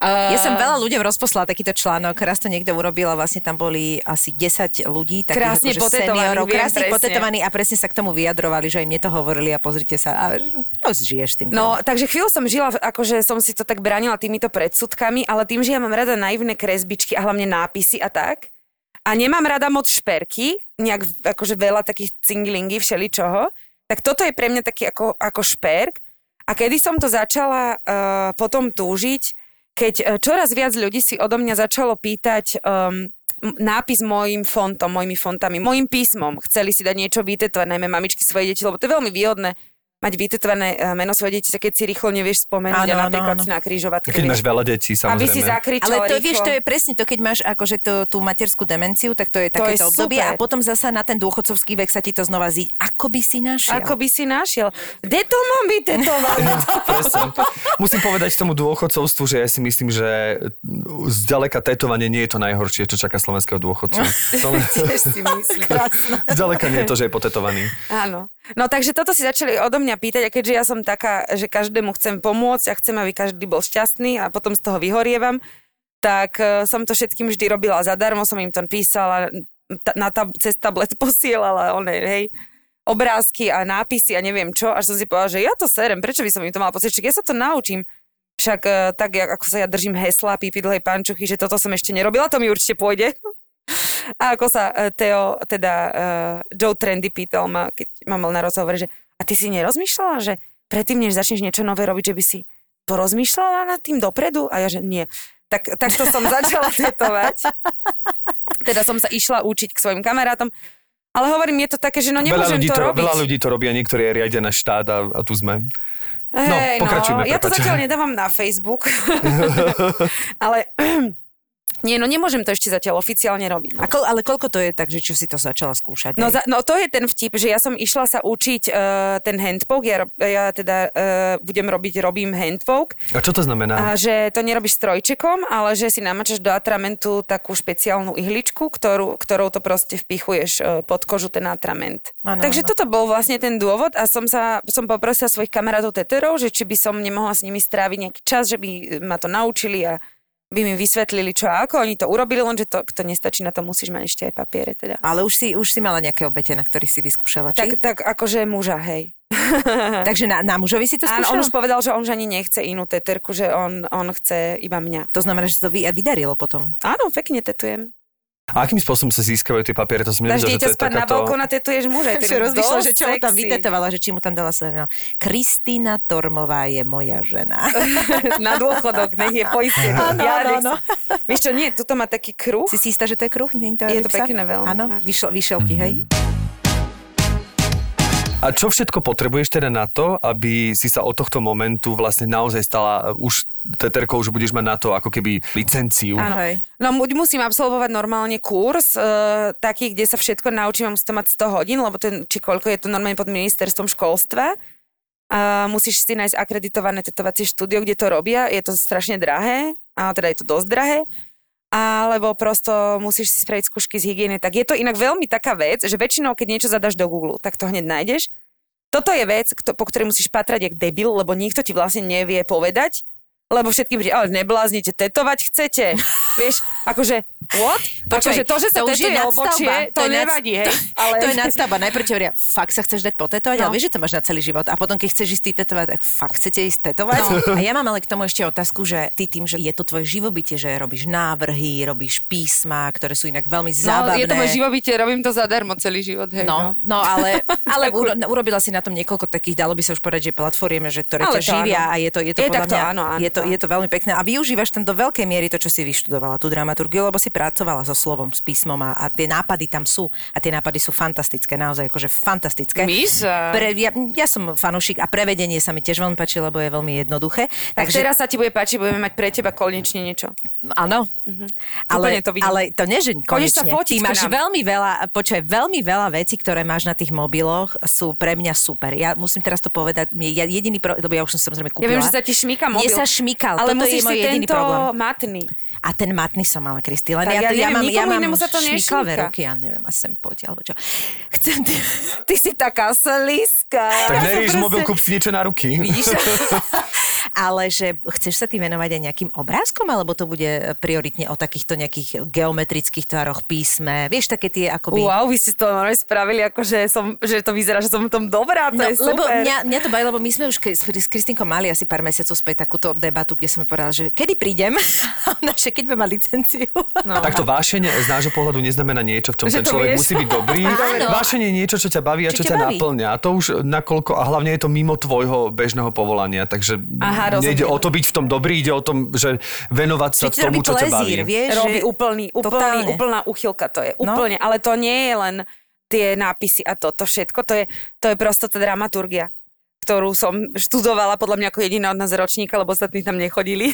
Uh... Ja som veľa ľuďom rozposlala takýto článok. Raz to niekto urobil a vlastne tam boli asi desať ľudí. Takých, krásne akože seniorov, krásne potetovaní a presne sa k tomu vyjadrovali, že aj mne to hovorili a pozrite sa, a to žiješ tým. No, takže chvíľu som žila, akože som si to tak bránila týmito predsudkami, ale tým, že ja mám rada naivné kresbičky a hlavne nápady, nápisy a tak. A nemám rada moc šperky, nejak akože veľa takých cinglingí, všeličoho. Tak toto je pre mňa taký ako, ako šperk. A kedy som to začala uh, potom túžiť, keď čoraz viac ľudí si odo mňa začalo pýtať um, nápis mojim fontom, mojimi fontami, mojim písmom. Chceli si dať niečo vytetovať, najmä mamičky svoje deti, lebo to je veľmi výhodné mať vytetované meno svoje dieťa, keď si rýchlo nevieš spomenúť ano, a napríklad ano, ano. Si na križovatke. Keď máš veľa detí, samozrejme. Aby si zakričala rýchlo. Ale to vieš, to je presne to, keď máš akože to, tú materskú demenciu, tak to je takéto obdobie super. A potom zasa na ten dôchodcovský vek sa ti to znova zíť. Ako by si našiel? Ako by si našiel? Kde to mám vytetované? Musím povedať tomu dôchodcovstvu, že ja si myslím, že zďaleka tetovanie nie je to najhoršie, čo čaká slovenského dôchodcu. Zďaleka nie je to, že je potetovaný. Áno. No takže toto si začali odo mňa pýtať a keďže ja som taká, že každému chcem pomôcť a chcem, aby každý bol šťastný a potom z toho vyhorievam, tak som to všetkým vždy robila zadarmo, som im to písala, ta, na ta, cez tablet posielala one, hej, obrázky a nápisy a neviem čo, až som si povedala, že ja to serem, prečo by som im to mala pocit, ja sa to naučím. Však tak, ako sa ja držím hesla Pipi dlhej pančuchy, že toto som ešte nerobila, to mi určite pôjde. A ako sa Teo, teda uh, Joe Trendy pýtal ma, keď ma mal na rozhovor, že a ty si nerozmýšľala, že predtým, než začneš niečo nové robiť, že by si porozmýšľala nad tým dopredu? A ja, že nie. Tak, tak to som začala tetovať. Teda som sa išla učiť k svojim kamarátom. Ale hovorím, je to také, že no nemôžem to, to robiť. Veľa ľudí to robia, niektorí riadia na štát a, a tu sme. No, hey, pokračujme. No, ja to zatiaľ nedávam na Facebook. Ale... Nie, no nemôžem to ešte zatiaľ oficiálne robiť. No. A ko- ale koľko to je tak, že čo si to začala skúšať? No, za, no to je ten vtip, že ja som išla sa učiť uh, ten handpoke, ja, ja teda uh, budem robiť, robím handpoke. A čo to znamená? A že to nerobíš strojčekom, ale že si namačaš do atramentu takú špeciálnu ihličku, ktorú, ktorou to proste vpichuješ uh, pod kožu ten atrament. Ano, Takže ano. Toto bol vlastne ten dôvod a som sa som poprosila svojich kamarátov teterov, že či by som nemohla s nimi stráviť nejaký čas, že by ma to naučili a by mi vysvetlili, čo a ako. Oni to urobili, lenže to, to nestačí, na to musíš mať ešte aj papiere. Teda. Ale už si, už si mala nejaké obete, na ktorých si vyskúšala, či? Tak, tak akože muža, hej. Takže na, na mužovi si to skúšala? Áno, on už povedal, že on už ani nechce inú teterku, že on, on chce iba mňa. To znamená, že to vy, vydarilo potom? Áno, pekne tetujem. A akým spôsobom sa získavajú tie papiere? To som nevedela, že to je takáto... Dáš dieťa spať na balkón a tetuješ muža. Ty si rozmýšľala, že čo mu tam vytetovala, že či mu tam dala sa... Kristýna Tormová je moja žena. Na dôchodok, nech je poistený. Áno, áno, áno. Vieš čo, nie, tuto má taký kruh. Si si istá, že to je kruh? Nie, to je, je to pekné veľmi. Áno, vyšelky, hej. A čo všetko potrebuješ teda na to, aby si sa od tohto momentu vlastne naozaj stala už... teterkou, že budeš mať na to ako keby licenciu. Áno. No musím absolvovať normálne kurz, e, taký, kde sa všetko naučím a musí to mať sto hodín, lebo to je, či koľko je to normálne pod ministerstvom školstva. E, musíš si nájsť akreditované tetovacie štúdio, kde to robia. Je to strašne drahé, a teda je to dosť drahé. Alebo prosto musíš si spraviť skúšky z hygieny. Tak je to inak veľmi taká vec, že väčšinou, keď niečo zadáš do Google, tak to hneď nájdeš. Toto je vec, kto, po ktorej musíš patrať jak debil, lebo nikto ti vlastne nevie povedať, lebo všetkým príde, ale nebláznite, tetovať chcete. Vieš, akože, what? Počkaj, akože to, že sa to tetuje obočie, to, to nevadí, hej. To, ale... to je nadstavba. Najprv ti hovoria, fakt sa chceš dať potetovať, no. Ale vieš, že to máš na celý život. A potom, keď chceš ísť tetovať, tak fakt chcete ísť tetovať. No. A ja mám ale k tomu ešte otázku, že ty tým, že je to tvoje živobytie, že robíš návrhy, robíš písma, ktoré sú inak veľmi zábavné. No, je to moje živobytie, robím to zadarmo celý život, hej. No, no. no ale, ale urobila si na tom niekoľko takých, dalo by sa už povedať, že platformy, že ktoré ťa živia, áno. A je to je to podľa mňa, áno, áno. To, je to veľmi pekné a využívaš tam do veľkej miery to, čo si vyštudovala, tú dramaturgiu, lebo si pracovala so slovom, s písmom a, a tie nápady tam sú a tie nápady sú fantastické, naozaj akože fantastické. Míša. Pre, ja, ja som fanúšik a prevedenie sa mi tiež veľmi páči, lebo je veľmi jednoduché. Tak takže... teraz sa ti bude páčiť, budeme mať pre teba konečne niečo. Áno, mhm. ale, to ale to nežiň konečne. Ty máš veľmi veľa, počkaj, veľmi veľa vecí, ktoré máš na tých mobiloch, sú pre mňa super. Ja musím teraz to povedať, ja jediný, pro... lebo ja už som samozrejme kúpila. Ja viem, že sa ti šmíka mobil. Mikal, ale toto je môj jediný problém. Ale musíš si tento matný. A ten matný som mala, Kristý. Len tak ja, ja, neviem, ja mám, ja mám šmiklavé ruky, ja neviem, asi sem poď, alebo čo. Chcem, ty, ty si taká slizká. Tak nerieš mobil, kúp si niečo na ruky. Vidíš? Ale že chceš sa ty venovať aj nejakým obrázkom, alebo to bude prioritne o takýchto nejakých geometrických tvaroch písme? Vieš, také tie akoby... Wow, vy ste to normálne spravili, akože som, že to vyzerá, že som v tom dobrá, to no, je super. Lebo mňa, mňa to baví, lebo my sme už ke, s Kristýnkou mali asi pár mesiacov späť takúto debatu, kde som mi povedala, že kedy prídem, naše, keď budem mať licenciu. No. Takto vášenie z nášho pohľadu neznamená niečo, v čom že ten človek vieš. Musí byť dobrý. Áno. Vášenie je niečo, čo ťa baví a čo, čo ťa baví? Naplňa. A to už nakoľko, a hlavne je to mimo tvojho bežného povolania, takže aha, nejde o to byť v tom dobrý, ide o tom, že venovať sa Čiže tomu, čo ťa baví. Vieš, robí úplný, úplný, úplná úchylka to je. Úplne, no. Ale to nie je len tie nápisy a to, to všetko, to je, to je prosto tá dramaturgia, ktorú som študovala podľa mňa ako jediná od nás ročníka, lebo ostatní tam nechodili.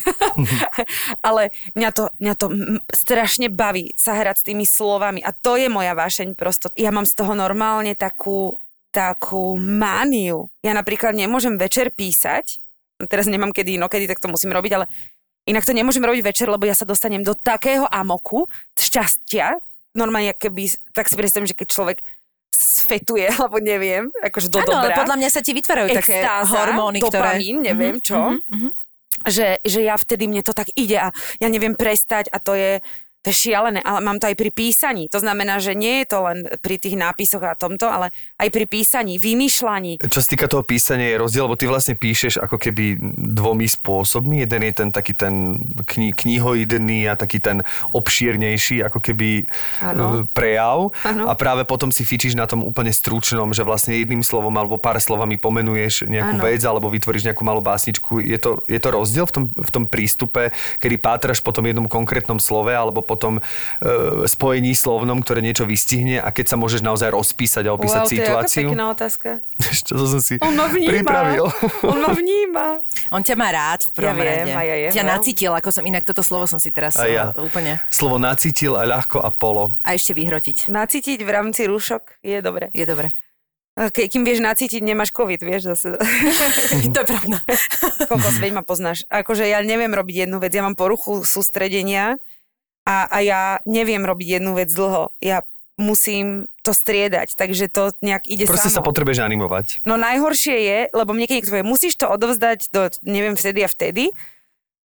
Ale mňa to, mňa to strašne baví sa hrať s tými slovami a to je moja vášeň prosto. Ja mám z toho normálne takú, takú mániu. Ja napríklad nemôžem večer písať, teraz nemám kedy inokedy, tak to musím robiť, ale inak to nemôžem robiť večer, lebo ja sa dostanem do takého amoku, šťastia, normálne keby, tak si predstavím, že keď človek sfetuje, alebo neviem, akože do ano, dobra. Áno, podľa mňa sa ti vytvárajú také hormóny, ktoré... Extáza, neviem mm-hmm, čo, mm-hmm. Že, že ja vtedy mne to tak ide a ja neviem prestať a to je, to je šialené, ale mám to aj pri písaní. To znamená, že nie je to len pri tých nápisoch a tomto, ale aj pri písaní, vymýšľaní. Čo sa týka toho písania je rozdiel, lebo ty vlastne píšeš ako keby dvomi spôsobmi. Jeden je ten taký ten kni- knihoidný a taký ten obšírnejší ako keby ano. Prejav. Ano. A práve potom si fičíš na tom úplne stručnom, že vlastne jedným slovom alebo pár slovami pomenuješ nejakú ano. Vec alebo vytvoríš nejakú malú básničku. Je to, je to rozdiel v tom, v tom prístupe, kedy pátraš po tom jednom konkrétnom slove alebo potom e, spojení slovnom, ktoré niečo vystihne a keď sa môžeš naozaj rozpísať a opísať wow, situáciu. Wow, to je aká pekná otázka. Čo som si on pripravil. On ma vníma. On ťa má rád v prvom rade. Ja ja ťa nacítil, ako som inak toto slovo som si teraz ja. Úplne... Slovo nacítil a ľahko a polo. A ešte vyhrotiť. Nacítiť v rámci rúšok je dobre. Je dobre. Ke, kým vieš nacítiť, nemáš COVID, vieš zase. To je pravda. Kokos, veď ma poznáš. Akože ja neviem robiť jednu vec. Ja mám poruchu sústredenia. A, a ja neviem robiť jednu vec dlho. Ja musím to striedať, takže to nejak ide proste samo. Proste sa potrebuješ animovať. No najhoršie je, lebo mne keď niekto povie, musíš to odovzdať do, neviem, vtedy a vtedy,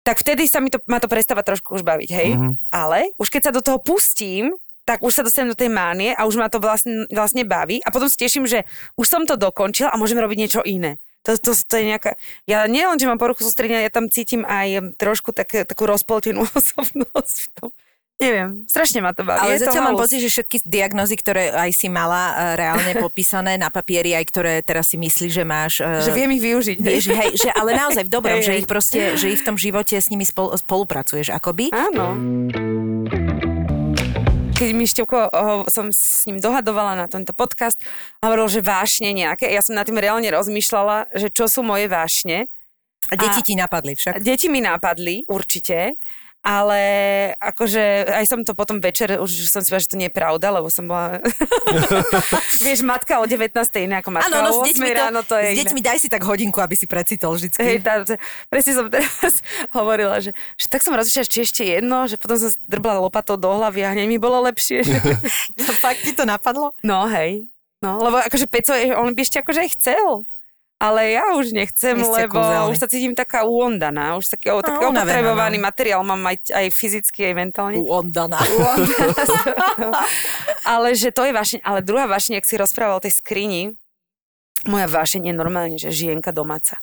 tak vtedy sa mi to, ma to prestáva trošku už baviť, hej? Mm-hmm. Ale už keď sa do toho pustím, tak už sa dostanem do tej mánie a už ma to vlastne, vlastne baví a potom si teším, že už som to dokončil a môžem robiť niečo iné. To, to, to je nejaká... Ja nie len, že mám poruchu sústredenia, ja tam cítim aj trošku tak, takú rozpoltenú osobnosť v tom. Neviem, strašne ma to baví. Ale zatiaľ mám pocit, že všetky diagnózy, ktoré aj si mala reálne popísané na papieri, aj ktoré teraz si myslíš, že máš... Že viem ich využiť. Vieš, hej, že, ale naozaj v dobrom, že ich proste, že ich v tom živote s nimi spol, spolupracuješ akoby. Áno. Keď mi Števko, som s ním dohadovala na tento podcast, hovoril, že vášne nejaké. Ja som nad tým reálne rozmýšľala, že čo sú moje vášne. A deti a ti napadli však? Deti mi napadli, určite. Ale akože aj som to potom večer, už som si povedala, že to nie je pravda, lebo som bola... Vieš, matka o devätnástej iné ako matka ano, no, o ôsmej ráno, to je... S deťmi daj si tak hodinku, aby si precítol vždycky. Hej, tá, presne som teraz hovorila, že, že tak som rozlišila, či ešte jedno, že potom som drbla lopatou do hlavy a hneď mi bolo lepšie. Fakt ti to napadlo? No hej, no, lebo akože Peco, on by ešte akože aj chcel. ale ja už nechcem, lebo kúzelný. Už sa cítim taká uondaná, už taký, o, taký no, opotrebovaný no. materiál mám aj, aj fyzicky, aj mentálne. Uondaná. Uondaná. Ale že to je vášeň, ale druhá vášeň, ak si rozprával o tej skrini, moja vášeň je normálne, že žienka domáca.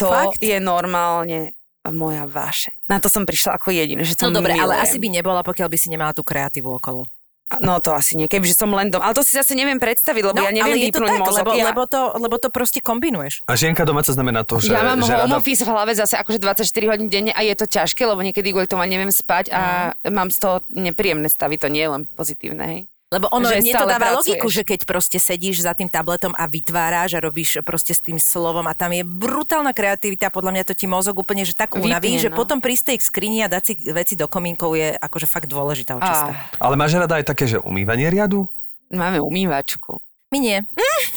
To Fakt? je normálne moja vášeň. Na to som prišla ako jediná, že to milujem. No dobre, ale asi by nebola, pokiaľ by si nemala tú kreatívu okolo. No to asi nie, kebyže som len doma. Ale to si zase neviem predstaviť, lebo no, ja neviem vypnúť mozog. Lebo, ja... lebo, to, lebo to proste kombinuješ. A žienka domáca znamená to, že... Ja mám že home rada... office v hlave zase akože dvadsaťštyri hodín denne a je to ťažké, lebo niekedy kvôli tomu neviem spať a mm. mám z toho nepríjemné stavy, to nie je len pozitívne, hej. Lebo ono, mne to dáva pracuješ. Logiku, že keď proste sedíš za tým tabletom a vytváraš a robíš proste s tým slovom a tam je brutálna kreativita, podľa mňa to ti mozog úplne, že tak unaví, že no. potom prísť k skrini a dať si veci do komínkov je akože fakt dôležitá očista. Ale máš rada aj také, že umývanie riadu? Máme umývačku. My nie.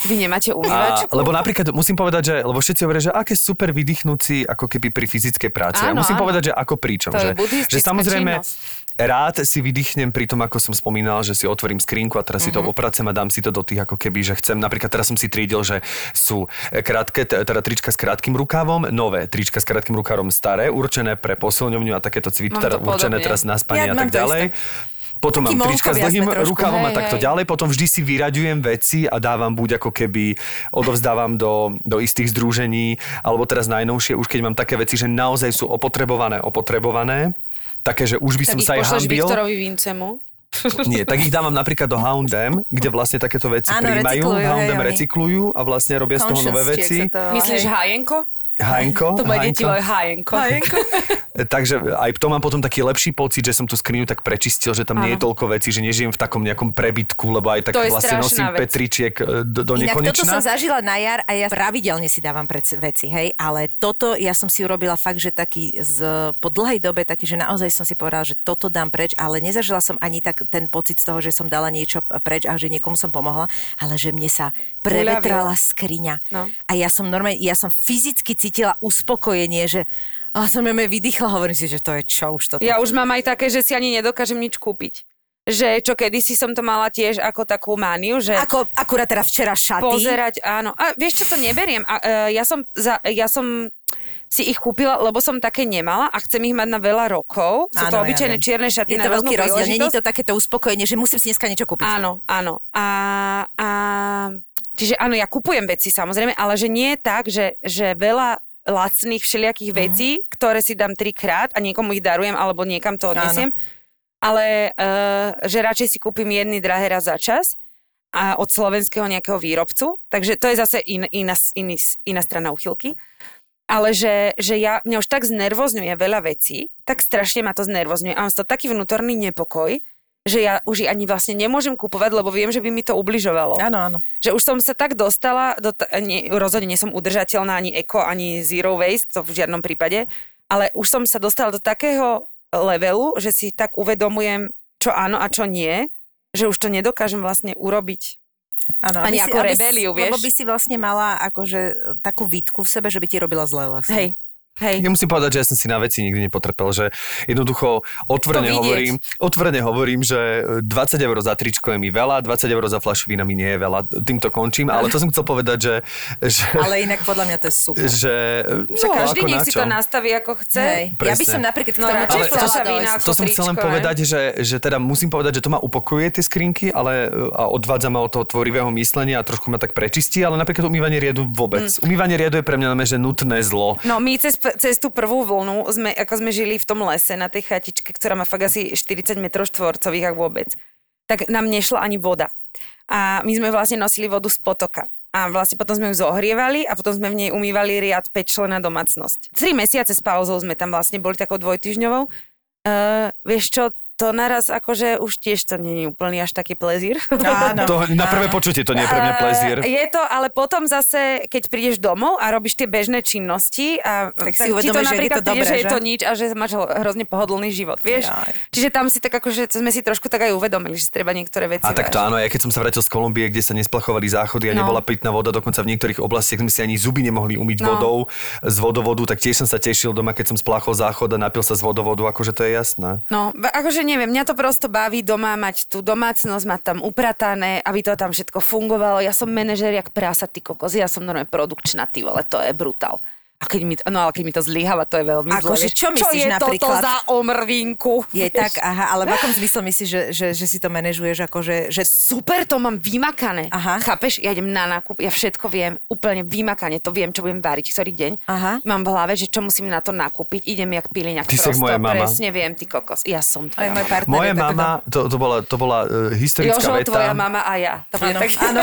Vy nemáte umývačku? A, lebo napríklad musím povedať, že lebo všetci hovoria, že aké super vydýchnúci ako keby pri fyzickej práci. Áno, ja musím áno. povedať, že ako pričom. To že, je že samozrejme činnosť. Rád si vydýchnem pri tom, ako som spomínal, že si otvorím skrinku a teraz mm-hmm. si to opracem a dám si to do tých, ako keby, že chcem. Napríklad teraz som si triedil, že sú krátke, teda trička s krátkym rukávom, nové trička s krátkym rukávom, staré, určené pre posilňovňu a takéto cvičky, teda určené teraz na spanie ja, a tak ďalej. Isté. Potom taký mám trička s dlhým rukávom a takto hej. ďalej. Potom vždy si vyraďujem veci a dávam buď ako keby odovzdávam do, do istých združení, alebo teraz najnovšie, už keď mám také veci, že naozaj sú opotrebované, opotrebované. Také, že už by tak som sa aj hanbil. Tak ich pošleš Viktorovi Vincemu? Nie, tak ich dávam napríklad do Houndem, kde vlastne takéto veci áno, príjmajú. Recyklujú, Houndem hej, recyklujú a vlastne robia z toho nové veci. To... Myslíš Hajenko? Hajenko. To moje deti volajú Hajenko. Hajenko. Takže aj to mám potom taký lepší pocit, že som tú skriňu tak prečistil, že tam áno. nie je toľko vecí, že nežijem v takom nejakom prebytku, lebo aj tak vlastne nosím vec. Petričiek do, do inak nekonečna. Inak toto som zažila na jar a ja pravidelne si dávam pre veci, hej, ale toto ja som si urobila fakt, že taký z, po dlhej dobe taký, že naozaj som si povedala, že toto dám preč, ale nezažila som ani tak ten pocit z toho, že som dala niečo preč a že niekomu som pomohla, ale že mne sa prevetrala skriňa. No. A ja som normálne, ja som fyzicky cítila uspokojenie, že a som mňa vydýchla, hovorím si, že to je čo už toto. Ja už mám aj také, že si ani nedokážem nič kúpiť. Že čo, kedysi som to mala tiež ako takú mániu, že... Ako akurát teda včera šaty. Pozerať, áno. A vieš čo, to neberiem. A, e, ja, som za, ja som si ich kúpila, lebo som také nemala a chcem ich mať na veľa rokov. Sú áno, to obyčajné ja čierne šaty na rôznu príležitosť. Je to veľký rozdiel, nie je to takéto uspokojenie, že musím si dneska niečo kúpiť. Áno, áno. A... a čiže áno, ja kupujem veci samozrejme, ale že nie je tak, že, že veľa lacných všelijakých mm. vecí, ktoré si dám trikrát a niekomu ich darujem alebo niekam to odnesiem. Áno. Ale uh, že radšej si kúpim jedny drahé raz za čas a od slovenského nejakého výrobcu. Takže to je zase in, iná, iný, iná strana uchylky. Ale že, že ja, mňa už tak znervozňuje veľa vecí, tak strašne ma to znervozňuje. A mám to taký vnútorný nepokoj, že ja už ani vlastne nemôžem kúpovať, lebo viem, že by mi to ubližovalo. Áno, áno. Že už som sa tak dostala, do t- nie, rozhodne nie som udržateľná ani eko, ani zero waste, to v žiadnom prípade, ale už som sa dostala do takého levelu, že si tak uvedomujem, čo áno a čo nie, že už to nedokážem vlastne urobiť. Áno, ani ako si, rebeliu, vieš. Lebo by si vlastne mala akože takú výtku v sebe, že by ti robila zle vlastne. Hej. Hej. Ja musím povedať, že ja som si na veci nikdy nepotrpel, že jednoducho otvorene hovorím, otvorene hovorím, že dvadsať eur za tričko je mi veľa, dvadsať eur za fľašu vína mi nie je veľa. Týmto končím, ale to som chcel povedať, že... že ale inak podľa mňa to je super. Že, no, každý nech si to nastaví ako chce. Hej. Ja by som napríklad k tomu tiež fľaša vína ako tričko. To som chcel len povedať, že, že teda musím povedať, že to ma upokojuje tie skrinky, ale a odvádza ma od toho tvorivého myslenia a trošku ma tak prečistí, ale napríklad umývanie riadu vôbec. Mm. Umývanie riadu je pre mňa najmä, že nutné zlo. No, my cez cez tú prvú vlnu, sme, ako sme žili v tom lese, na tej chatičke, ktorá má fakt asi štyridsať metrov štvorcových, ak vôbec, tak nám nešla ani voda. A my sme vlastne nosili vodu z potoka. A vlastne potom sme ju zohrievali a potom sme v nej umývali riad päťčlenná domácnosť. Tri mesiace s pauzou sme tam vlastne boli takou dvojtyžňovou. Uh, vieš čo, to naraz akože už tiež to nie je úplný až taký plezír. Áno. To, na prvé počutie to nie je pre mňa plezír. Je to, ale potom zase, keď prídeš domov a robíš tie bežné činnosti a tak, tak si uvedomíš, že je to dobré, že? Že je to nič a že máš hrozne pohodlný život, vieš? Aj. Čiže tam si tak akože sme si trošku tak aj uvedomili, že treba niektoré veci. A tak to áno, ja keď som sa vrátil z Kolumbie, kde sa nesplachovali záchody a no. nebola pitná voda, dokonca v niektorých oblastiach sme si ani zuby nemohli umyť no. vodou z vodovodu, tak tiež som sa tešil doma, keď som splachol záchod a napil sa z vodovodu, akože to je jasné. No, akože neviem, mňa to prosto baví doma mať tú domácnosť, mať tam upratané, aby to tam všetko fungovalo. Ja som manažér jak prasa, ty kokos, ja som normálne produkčná, ty vole, to je brutál. A keď mi, no ale keď mi to zlyháva, to je veľmi zle. Akože čo myslíš napríklad? Čo je toto za omrvinku? Je tak, aha, ale v akom zmysle myslíš, že, že, že si to manažuješ? Akože, že... Super, to mám vymakané. Aha. Chápeš? Ja idem na nákup, ja všetko viem, úplne vymakané, to viem, čo budem variť, ktorý deň. Aha. Mám v hlave, že čo musím na to nakúpiť, idem jak piliňak. Ty prosto, si moja mama. Presne viem, ty kokos. Ja som tvoja mama. Moja mama, to, to bola, to bola uh, historická Jožo, veta. Jožo, tvoja mama a ja. To áno, tak... áno.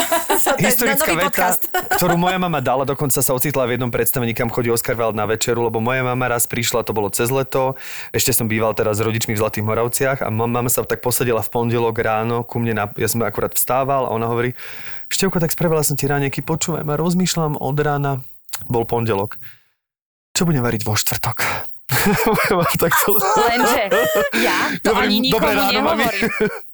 Historická veta, ktorú moja mama dala, dokonca sa ocitla v jednom predstavení, kam chodí Oskar Vald na večeru, lebo moja mama raz prišla, to bolo cez leto, ešte som býval teraz s rodičmi v Zlatých Moravciach a mama sa tak posadila v pondelok ráno ku mne, na, ja som akurát vstával a ona hovorí, Števko, tak spravila som ti ráneky, počúvaj ma, rozmýšľam od rána, bol pondelok, čo budem variť vo štvrtok? to... Lenže ja to Dobrý, ani nikomu ráno, nehovorím.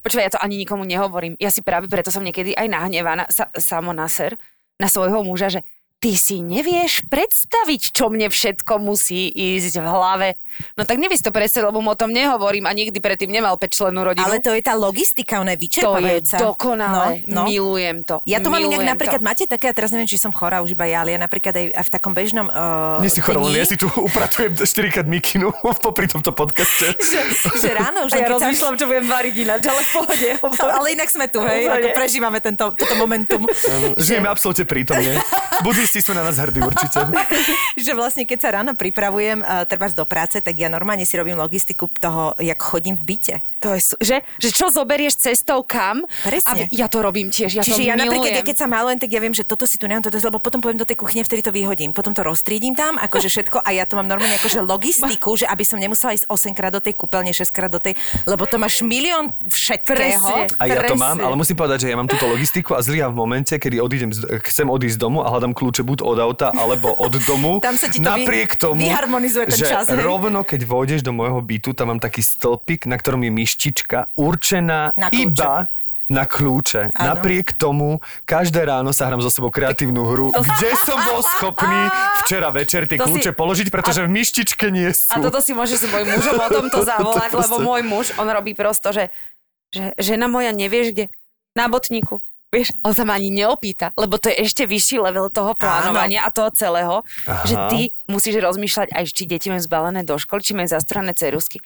Počúvaj, ja to ani nikomu nehovorím. Ja si práve preto som niekedy aj nahnevaná, sa, samo na ser, na svojho muža, že ty si nevieš predstaviť, čo mne všetko musí ísť v hlave. No tak nevieš to predstaviť, lebo mu o tom nehovorím a nikdy predtým nemal päťčlennú rodinu. Ale to je tá logistika, ona je vyčerpávajúca. To je dokonalé. No, no. Milujem to. Ja to mám inak napríklad, to. Máte také, ja teraz neviem, či som chorá už iba ja, ale ja napríklad aj v takom bežnom uh, Nie si chorá, ja si tu upratujem štyrikrát mikinu popri tomto podcaste. že, že ráno už... A ja rozmýšľam, čo budem variť ináč, ale v pohode. No, ale inak sme tu, hej, ako prežívame tento, toto momentum. Žijeme absolútne prítomne. Budúci sú na nás hrdí určite. Že vlastne, keď sa ráno pripravujem uh, trebárs do práce, tak ja normálne si robím logistiku toho, jak chodím v byte. To je, že, že čo zoberieš cestou kam? Presne. A ja to robím tiež, ja Čiže to ja milujem. Čiže ja napríklad, ja keď sa malujem, tak ja viem, že toto si tu nemám, toto si, lebo potom poviem do tej kuchyne, vtedy to vyhodím. Potom to roztriedím tam, akože všetko a ja to mám normálne akože logistiku, že aby som nemusela ísť osemkrát do tej kúpeľne, šesťkrát do tej, lebo to máš milión všetkého. Presne. A ja to mám, ale musím povedať, že ja mám túto logistiku a zlyhám v momente, kedy odídem, chcem odísť z domu a hľadám kľúče buď od auta alebo od domu. Tam sa ti to napriek vy, tomu, vyharmonizuje ten čas. Že rovno keď vôjdeš do môjho bytu, tam mám taký stĺpik, na ktorom je myštička určená na iba na kľúče. Ano. Napriek tomu, každé ráno sa hrám so sebou kreatívnu hru, to kde som bol schopný včera večer tie kľúče si... položiť, pretože a... v myštičke nie sú. A toto si môžeš s môjim mužom o tomto zavolať, to lebo môj muž, on robí prosto, že, že žena moja nevieš kde, na botníku. Vieš, on sa ma ani neopýta, lebo to je ešte vyšší level toho plánovania Áno. a toho celého, Aha. že ty musíš rozmýšľať aj, či deti majú zbalené do školy, či majú zastrané ceruzky,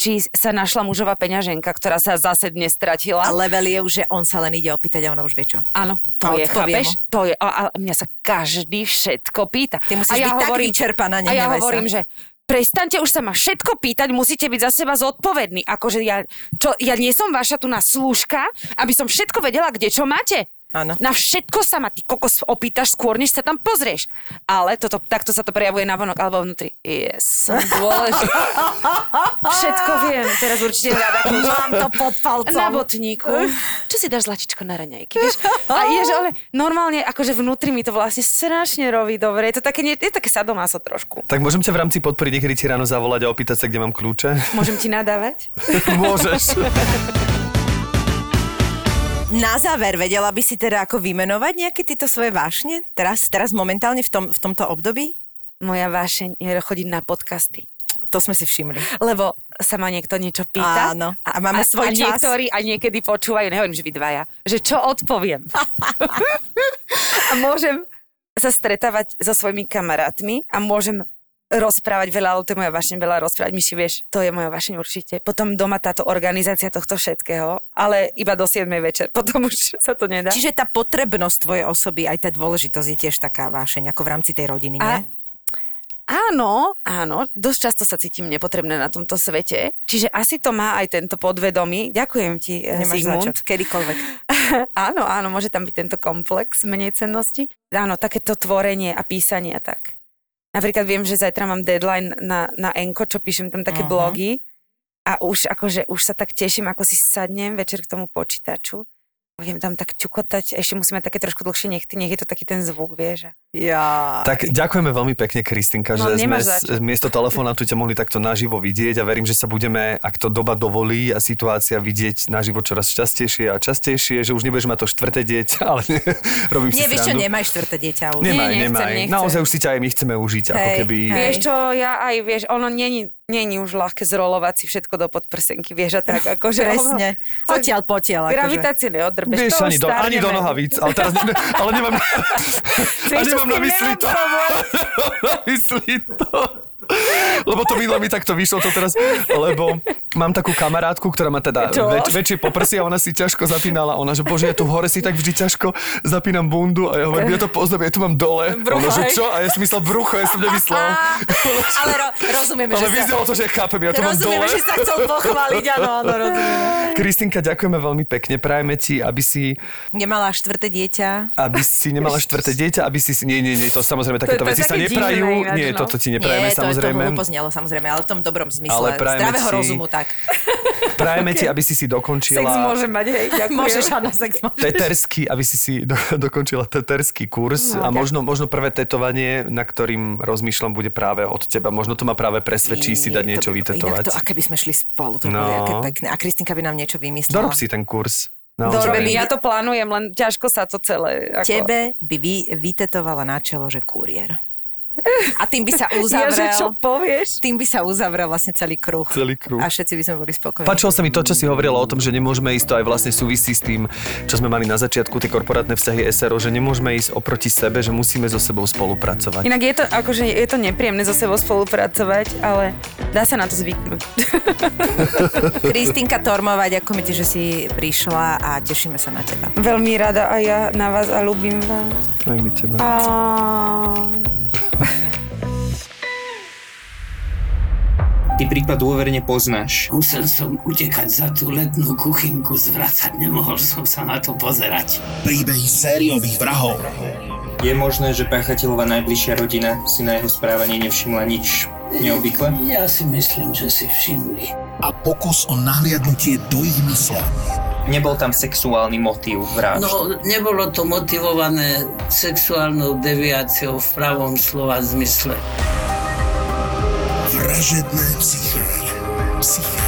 či sa našla mužová peňaženka, ktorá sa zase dnes stratila. A level je už, že on sa len ide opýtať a ono už vie čo. Áno, to, to je, chápeš? To je, a, a mňa sa každý všetko pýta. Ty musíš a ja byť hovorím, tak vyčerpaná, nehnevaj sa. A ja hovorím, že... Prestaňte už sa ma všetko pýtať, musíte byť za seba zodpovední. Akože ja, čo, ja nie som vaša tu na slúžka, aby som všetko vedela, kde čo máte. Áno. Na všetko sa ma ty kokos opýtaš skôr, než sa tam pozrieš. Ale toto, takto sa to prejavuje navonok alebo vnútri. Yes, som dôležitá. Všetko viem. Teraz určite rada, keď mám to pod palcom. Na botníku. Čo si dáš zlačičko na raňajky, vieš? A je, že ale normálne, akože vnútri mi to vlastne strašne roví dobre. Je to také, nie, je také sadomaso trošku. Tak môžem ťa v rámci podporiť, niekedy ti ráno zavolať a opýtať sa, kde mám kľúče? Môžem ti nadávať? Môžeš. Na záver, vedela by si teda ako vymenovať nejaké tieto svoje vášne? Teraz, teraz momentálne v, tom, v tomto období? Moja vášeň je chodiť na podcasty. To sme si všimli. Lebo sa ma niekto niečo pýta. Áno. A máme a, svoj a čas. A niektorí a niekedy počúvajú, nehovorím, že vy dvaja, že čo odpoviem. A môžem sa stretávať so svojimi kamarátmi a môžem rozprávať veľa, ale to je moja vášeň, veľa rozprávať. Myši, vieš, to je moja vášeň určite. Potom doma táto organizácia tohto všetkého, ale iba do siedmej večer. Potom už sa to nedá. Čiže tá potrebnosť tvojej osoby, aj tá dôležitosť je tiež taká vášeň, ako v rámci tej rodiny, nie? A... Áno, áno. Dosť často sa cítim nepotrebné na tomto svete. Čiže asi to má aj tento podvedomý. Ďakujem ti, Nemáš Sigmund. Nemáš kedykoľvek. Áno, áno, môže tam byť tento komplex menejcennosti. Áno, takéto tvorenie a písanie a tak. Napríklad viem, že zajtra mám deadline na, na Enko, čo píšem tam také uh-huh. blogy a už akože už sa tak teším, ako si sadnem večer k tomu počítaču. Budem tam tak ťukotať, ešte musíme také trošku dlhšie nechty, nech je to taký ten zvuk, vieš. Ja. Tak ďakujeme veľmi pekne, Kristýnka, no, že sme z, miesto telefonátu ťa mohli takto naživo vidieť a verím, že sa budeme, ak to doba dovolí a situácia, vidieť naživo čoraz častejšie a častejšie, že už nebudeš mať to štvrté dieťa, ale ne, robím si srandu. Nevieš čo, nemaj štvrté dieťa už. Nemaj, nemaj. Naozaj už si ťa aj my chceme užiť, hej, ako keby. Hej. Vieš čo, ja aj, vieš, ono nie není už ľahké zrolovať si všetko do podprsenky, vieš, a tak akože... Presne. Potiaľ, potiaľ. Gravitáciu neodrbeš. Vieš, ani do, ani do nohavíc, ale teraz... Ne, ale nemám... a nemám na mysli to. na mysli to. Lebo to minulé mi takto vyšlo to teraz, lebo mám takú kamarátku, ktorá má teda väč, väčšie poprsy a ona si ťažko zapínala. Ona, že bože, ja tu hore si tak vždy ťažko zapínam bundu a ja hovorím, ja to poznám, ja tu mám dole. Brucho, ona, že čo? A ja som myslel brucho, ja som nemyslel. Ale ro- rozumieme, ale že sa... Ale vyznelo to, že ja chápem, ja to mám dole. Rozumieme, že sa chcel pochváliť, áno, áno, rozumieme. Kristýnka, ďakujeme veľmi pekne, prajeme ti, aby si... Nemala štvrté dieťa. Aby si nemala štvrté dieťa, aby si... Nie, nie, nie, to samozrejme takéto veci sa neprajú. Nie, toto ti neprajeme, samozrejme. To poznelo, samozrejme, ale v tom dobrom zmysle. Zdravého rozumu, tak. Prajeme okay. ti, aby si si dokončila... Sex môžem mať, hej, ďakujem. Môžeš, áno, sex môžeš. Teterský, aby si si do, dokončila teterský kurz no, a možno, možno prvé tetovanie, na ktorým rozmýšľam, bude práve od teba. Možno to ma práve presvedčí si dať niečo vytetovať. Inak to, aké by sme šli spolu, to no. bude aké pekné. A Kristýnka by nám niečo vymyslela. Dorob si ten kurz. Dobre, ja to plánujem, len ťažko sa to celé... Ako... Tebe by vy, vytetovala na čelo, že kuriér. A tým by sa uzavrel. Ja, čo povieš? Tým by sa uzavrel vlastne celý kruh. Celý kruh. A všetci by sme boli spokojní. Páčilo sa mi to, čo si hovorila o tom, že nemôžeme ísť, to aj vlastne súvisí s tým, čo sme mali na začiatku, tie korporátne vzťahy es er ó, že nemôžeme ísť oproti sebe, že musíme so sebou spolupracovať. Inak je to akože je to nepríjemné so sebou spolupracovať, ale dá sa na to zvyknúť. Kristýnka Tormová, ďakujem ti, že si prišla a tešíme sa na teba. Veľmi rada a ja na vás a ľúbim vás. Aj my teba. A... Ty príklad dôverne poznáš. Musel som utekať za tú letnú kuchynku, zvracať, nemohol som sa na to pozerať. Príbehy sériových vrahov. Je možné, že páchateľova najbližšia rodina si na jeho správanie nevšimla nič neobvyklé? Ja si myslím, že si všimli. A pokus o nahliadnutie do ich mysle. Nebol tam sexuálny motív vražd? No, nebolo to motivované sexuálnou deviáciou v pravom slova zmysle. Vražedné psyché. Psyché.